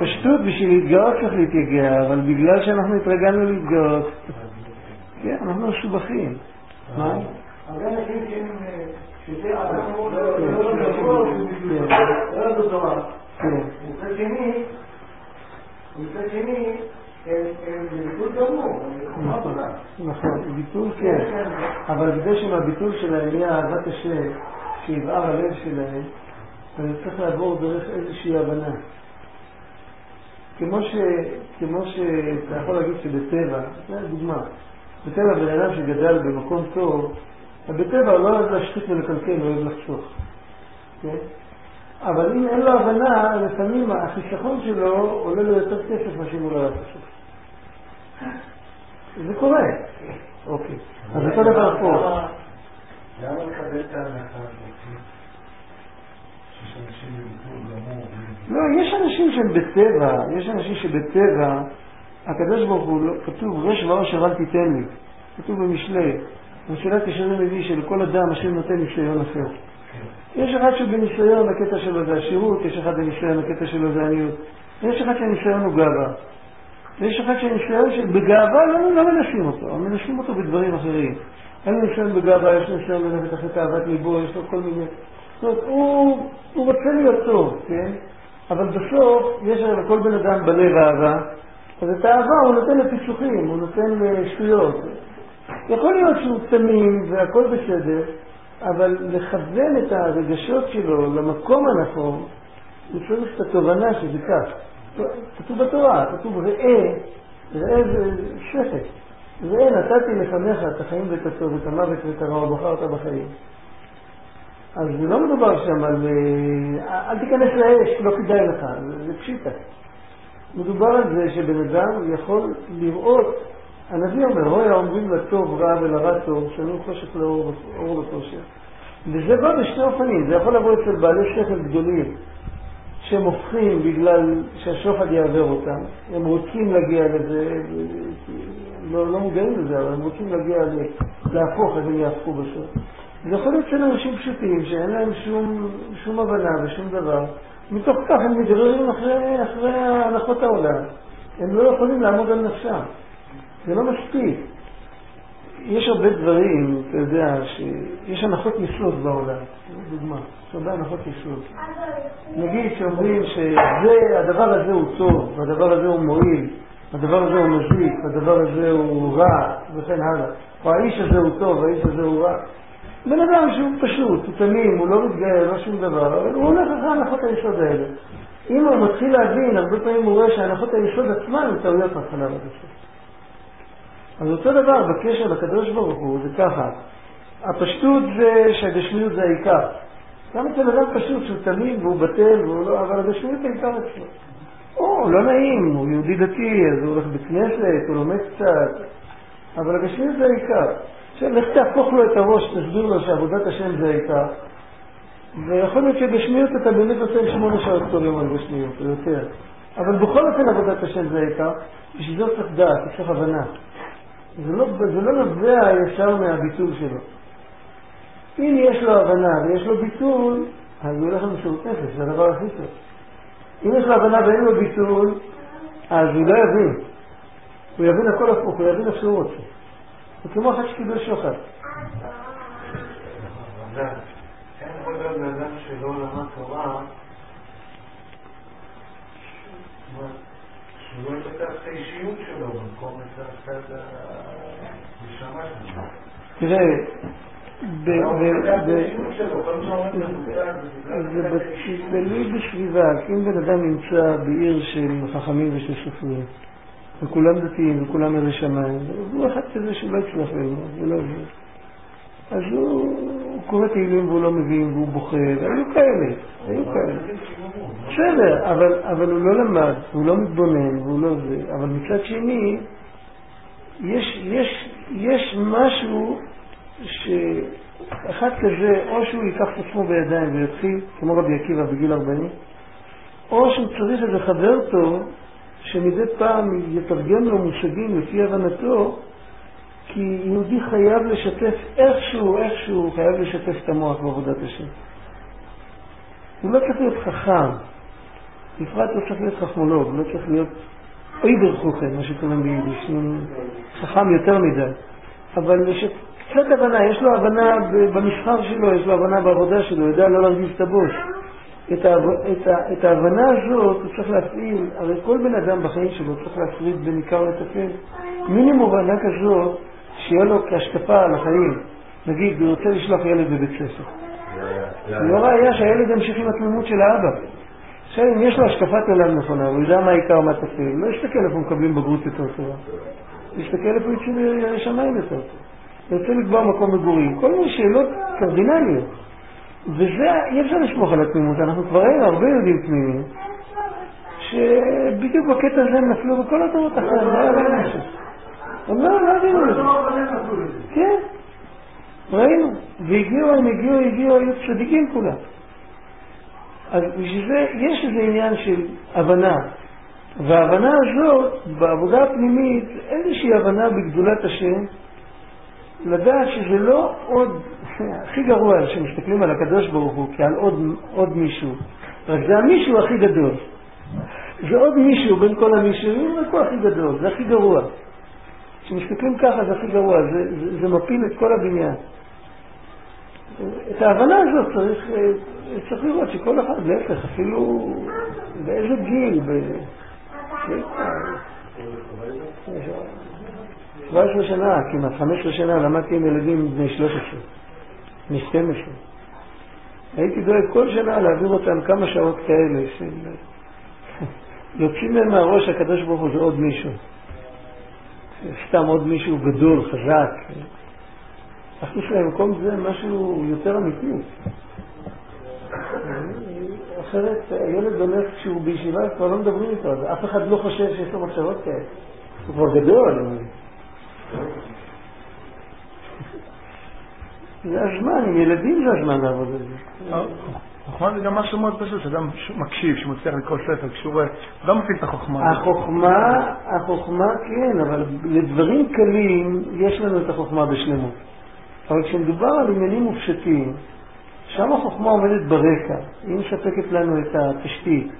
פשטות, בשביל להתגאות צריך להתייגע, אבל בגלל שאנחנו התרגלנו להתגאות, כן, אנחנו משובחים. מה? הרבה אנשים שזה אדם מאוד לא גבוה, לא גבוה. מצד שני, ביטול גמור, נכון, ביטול כן, אבל בגלל שמהביטול שלהם יהיה אהבת השם שיבער הלב שלהם, אני צריך לעבור דרך איזושהי הבנה. כמו שאתה יכול להגיד שבטבע, זה הדוגמה, בטבע בן אדם שגדל במקום טוב, בטבע לא אוהב להשתות ולקלקל, אוהב לחסוך, כן? אבל אם אין לו הבנה, לפעמים החיסכון שלו עולה לו יותר כסף מה שהוא לא חשוב. זה קורה. אוקיי. אז זה כל דבר פה. למה לקבל את ההנחה הזאת? שיש אנשים בביטול גמור? לא, יש אנשים שהם בטבע, יש אנשים שבטבע, הקדוש ברוך הוא כתוב, רש ועושר אל תיתן לי. כתוב במשלי, במשלת כשזה מביא שלכל אדם השם נותן ניסיון אחר. יש אחד שבניסיון הקטע שלו זה השירות, יש אחד בניסיון הקטע שלו זה עניות, יש אחד שהניסיון הוא גאווה, יש אחד שהניסיון שבגאווה לא מנשים אותו, מנשים אותו בדברים אחרים. אין ניסיון בגאווה, יש ניסיון ללכת אחרי תאוות ליבו, יש לו כל מיני, זאת אומרת, הוא רוצה להיות טוב, כן? אבל בסוף יש לכל בן אדם בלב אהבה, אז את האהבה הוא נותן לפיצוחים, הוא נותן לשטויות. יכול להיות שהוא תמים והכל בסדר, אבל לכוון את הרגשות שלו למקום הנכון, הוא צריך את התובנה שזה כך. כתוב בתורה, כתוב ראה זה שפט. ראה נתתי לחמך את החיים ואת הטוב, את המוות ואת הרע, ובחר אותה בחיים. אז זה לא מדובר שם על... אל תיכנס לאש, לא כדאי לך, זה פשיטה. מדובר על זה שבן אדם יכול לראות, הנביא אומר, רואה אומרים לטוב רע ולרע טוב, שנו חושך לאור וחושך. וזה בא בשני אופנים, זה יכול לבוא אצל בעלי שכל גדולים, שהם הופכים בגלל שהשופט יעבר אותם, הם רוצים להגיע לזה, לא מוגעים לזה, אבל הם רוצים להגיע לזה, להפוך, אז הם יהפכו בשופט. זה יכול להיות אצל אנשים פשוטים, שאין להם שום הבנה ושום דבר, מתוך כך הם מדררים אחרי הנחות העולם, הם לא יכולים לעמוד על נפשם. זה לא מספיק. יש הרבה דברים, אתה יודע, שיש הנחות יסוד בעולם. דוגמה, יש הרבה הנחות יסוד. נגיד שאומרים שהדבר הזה הוא טוב, והדבר הזה הוא מועיל, הדבר הזה הוא מזיק, הדבר הזה הוא רע, וכן הלאה. או האיש הזה הוא טוב, האיש הזה הוא רע. בן אדם שהוא פשוט, הוא תמים, הוא לא מתגאה, לא שום דבר, אבל הוא הולך אחרי הנחות היסוד האלה. אם הוא מתחיל להבין, הרבה פעמים הוא רואה שהנחות היסוד עצמן הוא טעויות מהחלב הזה. אז אותו דבר בקשר לקדוש ברוך הוא זה ככה, הפשטות זה שהגשמיות זה העיקר. גם אצל אדם פשוט שהוא תמיד והוא בטל והוא לא, אבל הגשמיות זה העיקר אצלו. הוא לא נעים, הוא יהודי דתי, אז הוא הולך בכנסת, הוא לומד קצת, אבל הגשמיות זה העיקר. עכשיו לך תהפוך לו את הראש, תסביר לו שעבודת השם זה העיקר. ויכול להיות שהגשמיות אתה באמת עושה 8 שעות כל יום על גשמיות, זה יותר. אבל בכל אופן עבודת השם זה העיקר, בשביל זאת צריך דעת, צריך הבנה. זה לא נובע ישר מהביטול שלו. אם יש לו הבנה ויש לו ביטול, אז הוא הולך למסירות נפש, זה הדבר הכי טוב. אם יש לו הבנה ואין לו ביטול, אז הוא לא יבין. הוא יבין הכל הפוך, הוא יבין איך שהוא רוצה. הוא כמו אחד שקיבל שוחד. אין כל אדם שלא למד תורה, האישיות שלו במקום את הצד המשמע שלו. תראה, זה תלוי בשביבה. אם בן אדם נמצא בעיר של חכמים ושל סופרים וכולם דתיים וכולם אלה שמיים, הוא אחד כזה שלא יצלח ללמוד, אז הוא קורא תהילים והוא לא מבין והוא בוחר. היו כאלה בסדר, אבל הוא לא למד, הוא לא מתבונן והוא לא זה. אבל מצד שני יש משהו שאחד כזה, או שהוא ייקח את עצמו בידיים ויתחיל כמו רבי עקיבא בגיל 40, או שהוא צריך איזה חבר טוב שמדי פעם יתרגם לו מושגים לפי הבנתו, כי יהודי חייב לשתף איכשהו חייב לשתף את המוח בעבודת השם. הוא לא צריך להיות חכם, בפרט לא צריך להיות חכמולוג, לא צריך להיות איבר חוכם, מה שקוראים ביידיש, חכם יותר מדי, אבל קצת הבנה, יש לו הבנה במסחר שלו, יש לו הבנה בעבודה שלו, הוא יודע לא להרגיז את הבוס. את ההבנה הזאת הוא צריך להפעיל. הרי כל בן אדם בחיים שלו צריך להפריד בין עיקר לטפל. מינימום הבנה כזאת שיהיה לו כהשקפה על החיים. נגיד, הוא רוצה לשלוח ילד בבית ספר, לא ראייה שהילד ימשיך עם התמימות של האבא. עכשיו אם יש לו השקפת עולם נכונה, הוא יודע מה העיקר ומה הטפל, לא ישתכל איפה מקבלים בגרות יותר טובה, ישתכל איפה יצאו לשמיים יותר טוב, יוצא לקבוע מקום מגורים, כל מיני שאלות קרדינליות. וזה אי אפשר לשמוך על התמימות, אנחנו כבר ראינו הרבה יהודים תמימים שבדיוק בקטע הזה נפלו וכל התמימות אחרת, לא הבינו משהו. הם לא הבינו לזה. כן, ראינו. והגיעו, הם הגיעו, היו צדיקים כולם. אז בשביל זה יש איזה עניין של הבנה. וההבנה הזאת, בעבודה הפנימית, איזושהי הבנה בגדולת השם, לדעת שזה לא עוד, הכי גרוע שמסתכלים על הקדוש ברוך הוא כעל עוד מישהו, רק זה המישהו הכי גדול, זה עוד מישהו בין כל המישורים, רק הוא הכי גדול, זה הכי גרוע שמסתכלים ככה, זה הכי גרוע, זה מפיל את כל הבניין. את ההבנה הזאת צריך לראות שכל אחד, להפך, אפילו באיזה גיל, באיזה 17 שנה, כמעט 15 שנה, למדתי עם ילדים בני 13, בני 12. הייתי דואג כל שנה להעביר אותם כמה שעות כאלה, יוצאים מהם מהראש, הקדוש ברוך הוא זה עוד מישהו. סתם עוד מישהו גדול, חזק. הכניס למקום זה משהו יותר אמיתי. אחרת, הילד הולך כשהוא בישיבה, כבר לא מדברים איתו, אז אף אחד לא חושב שיש לו מחשבות כאלה. הוא כבר גדול. זה הזמן, עם ילדים זה הזמן לעבוד על זה. חוכמה זה גם משהו מאוד פשוט, שאדם מקשיב, שמצליח לקרוא ספר, כשהוא לא מפיל את החוכמה. החוכמה כן, אבל לדברים קלים יש לנו את החוכמה בשלמות, אבל כשמדובר על עניינים מופשטים, שם החוכמה עומדת ברקע, היא משפקת לנו את התשתית,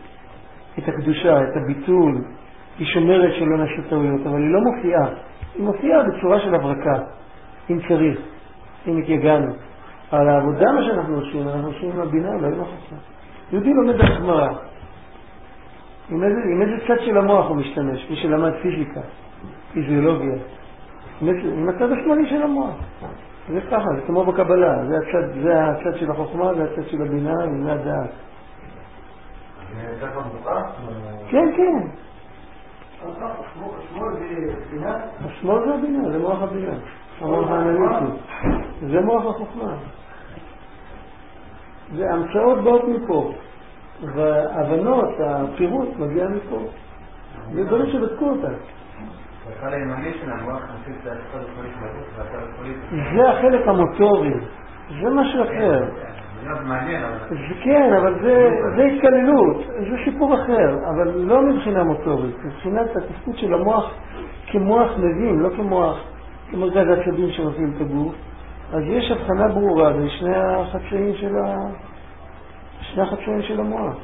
את הקדושה, את הביטול, היא שומרת שלא נעשה טעויות, אבל היא לא מופיעה. היא מופיעה בצורה של הברקה, אם צריך, אם התייגענו. אבל העבודה מה שאנחנו עושים, אנחנו עושים עם הבינה, לא עם החוכמה. יהודי לומד על הגמרא. עם איזה צד של המוח הוא משתמש? מי שלמד פיזיקה, פיזיולוגיה. עם הצד השמאלי של המוח. זה ככה, זה כמו בקבלה. זה הצד של החוכמה, זה הצד של הבינה, זה הדעת. זה ככה מוכח? כן. השמאל זה הבינה, זה מוח הבינה, המוח האנליטי, זה מוח החוכמה. והמצאות באות מפה, וההבנות, הפירוט מגיעה מפה, זה דברים שבדקו אותם. זה החלק המוטורי, זה משהו אחר. כן, אבל זה התקללות, זה סיפור אחר, אבל לא מבחינה מוטורית, מבחינת התפקוד של המוח כמוח מבין, לא כמרכז העצבים שמפעיל את הגוף. אז יש הבחנה ברורה בין שני החצאים של המוח.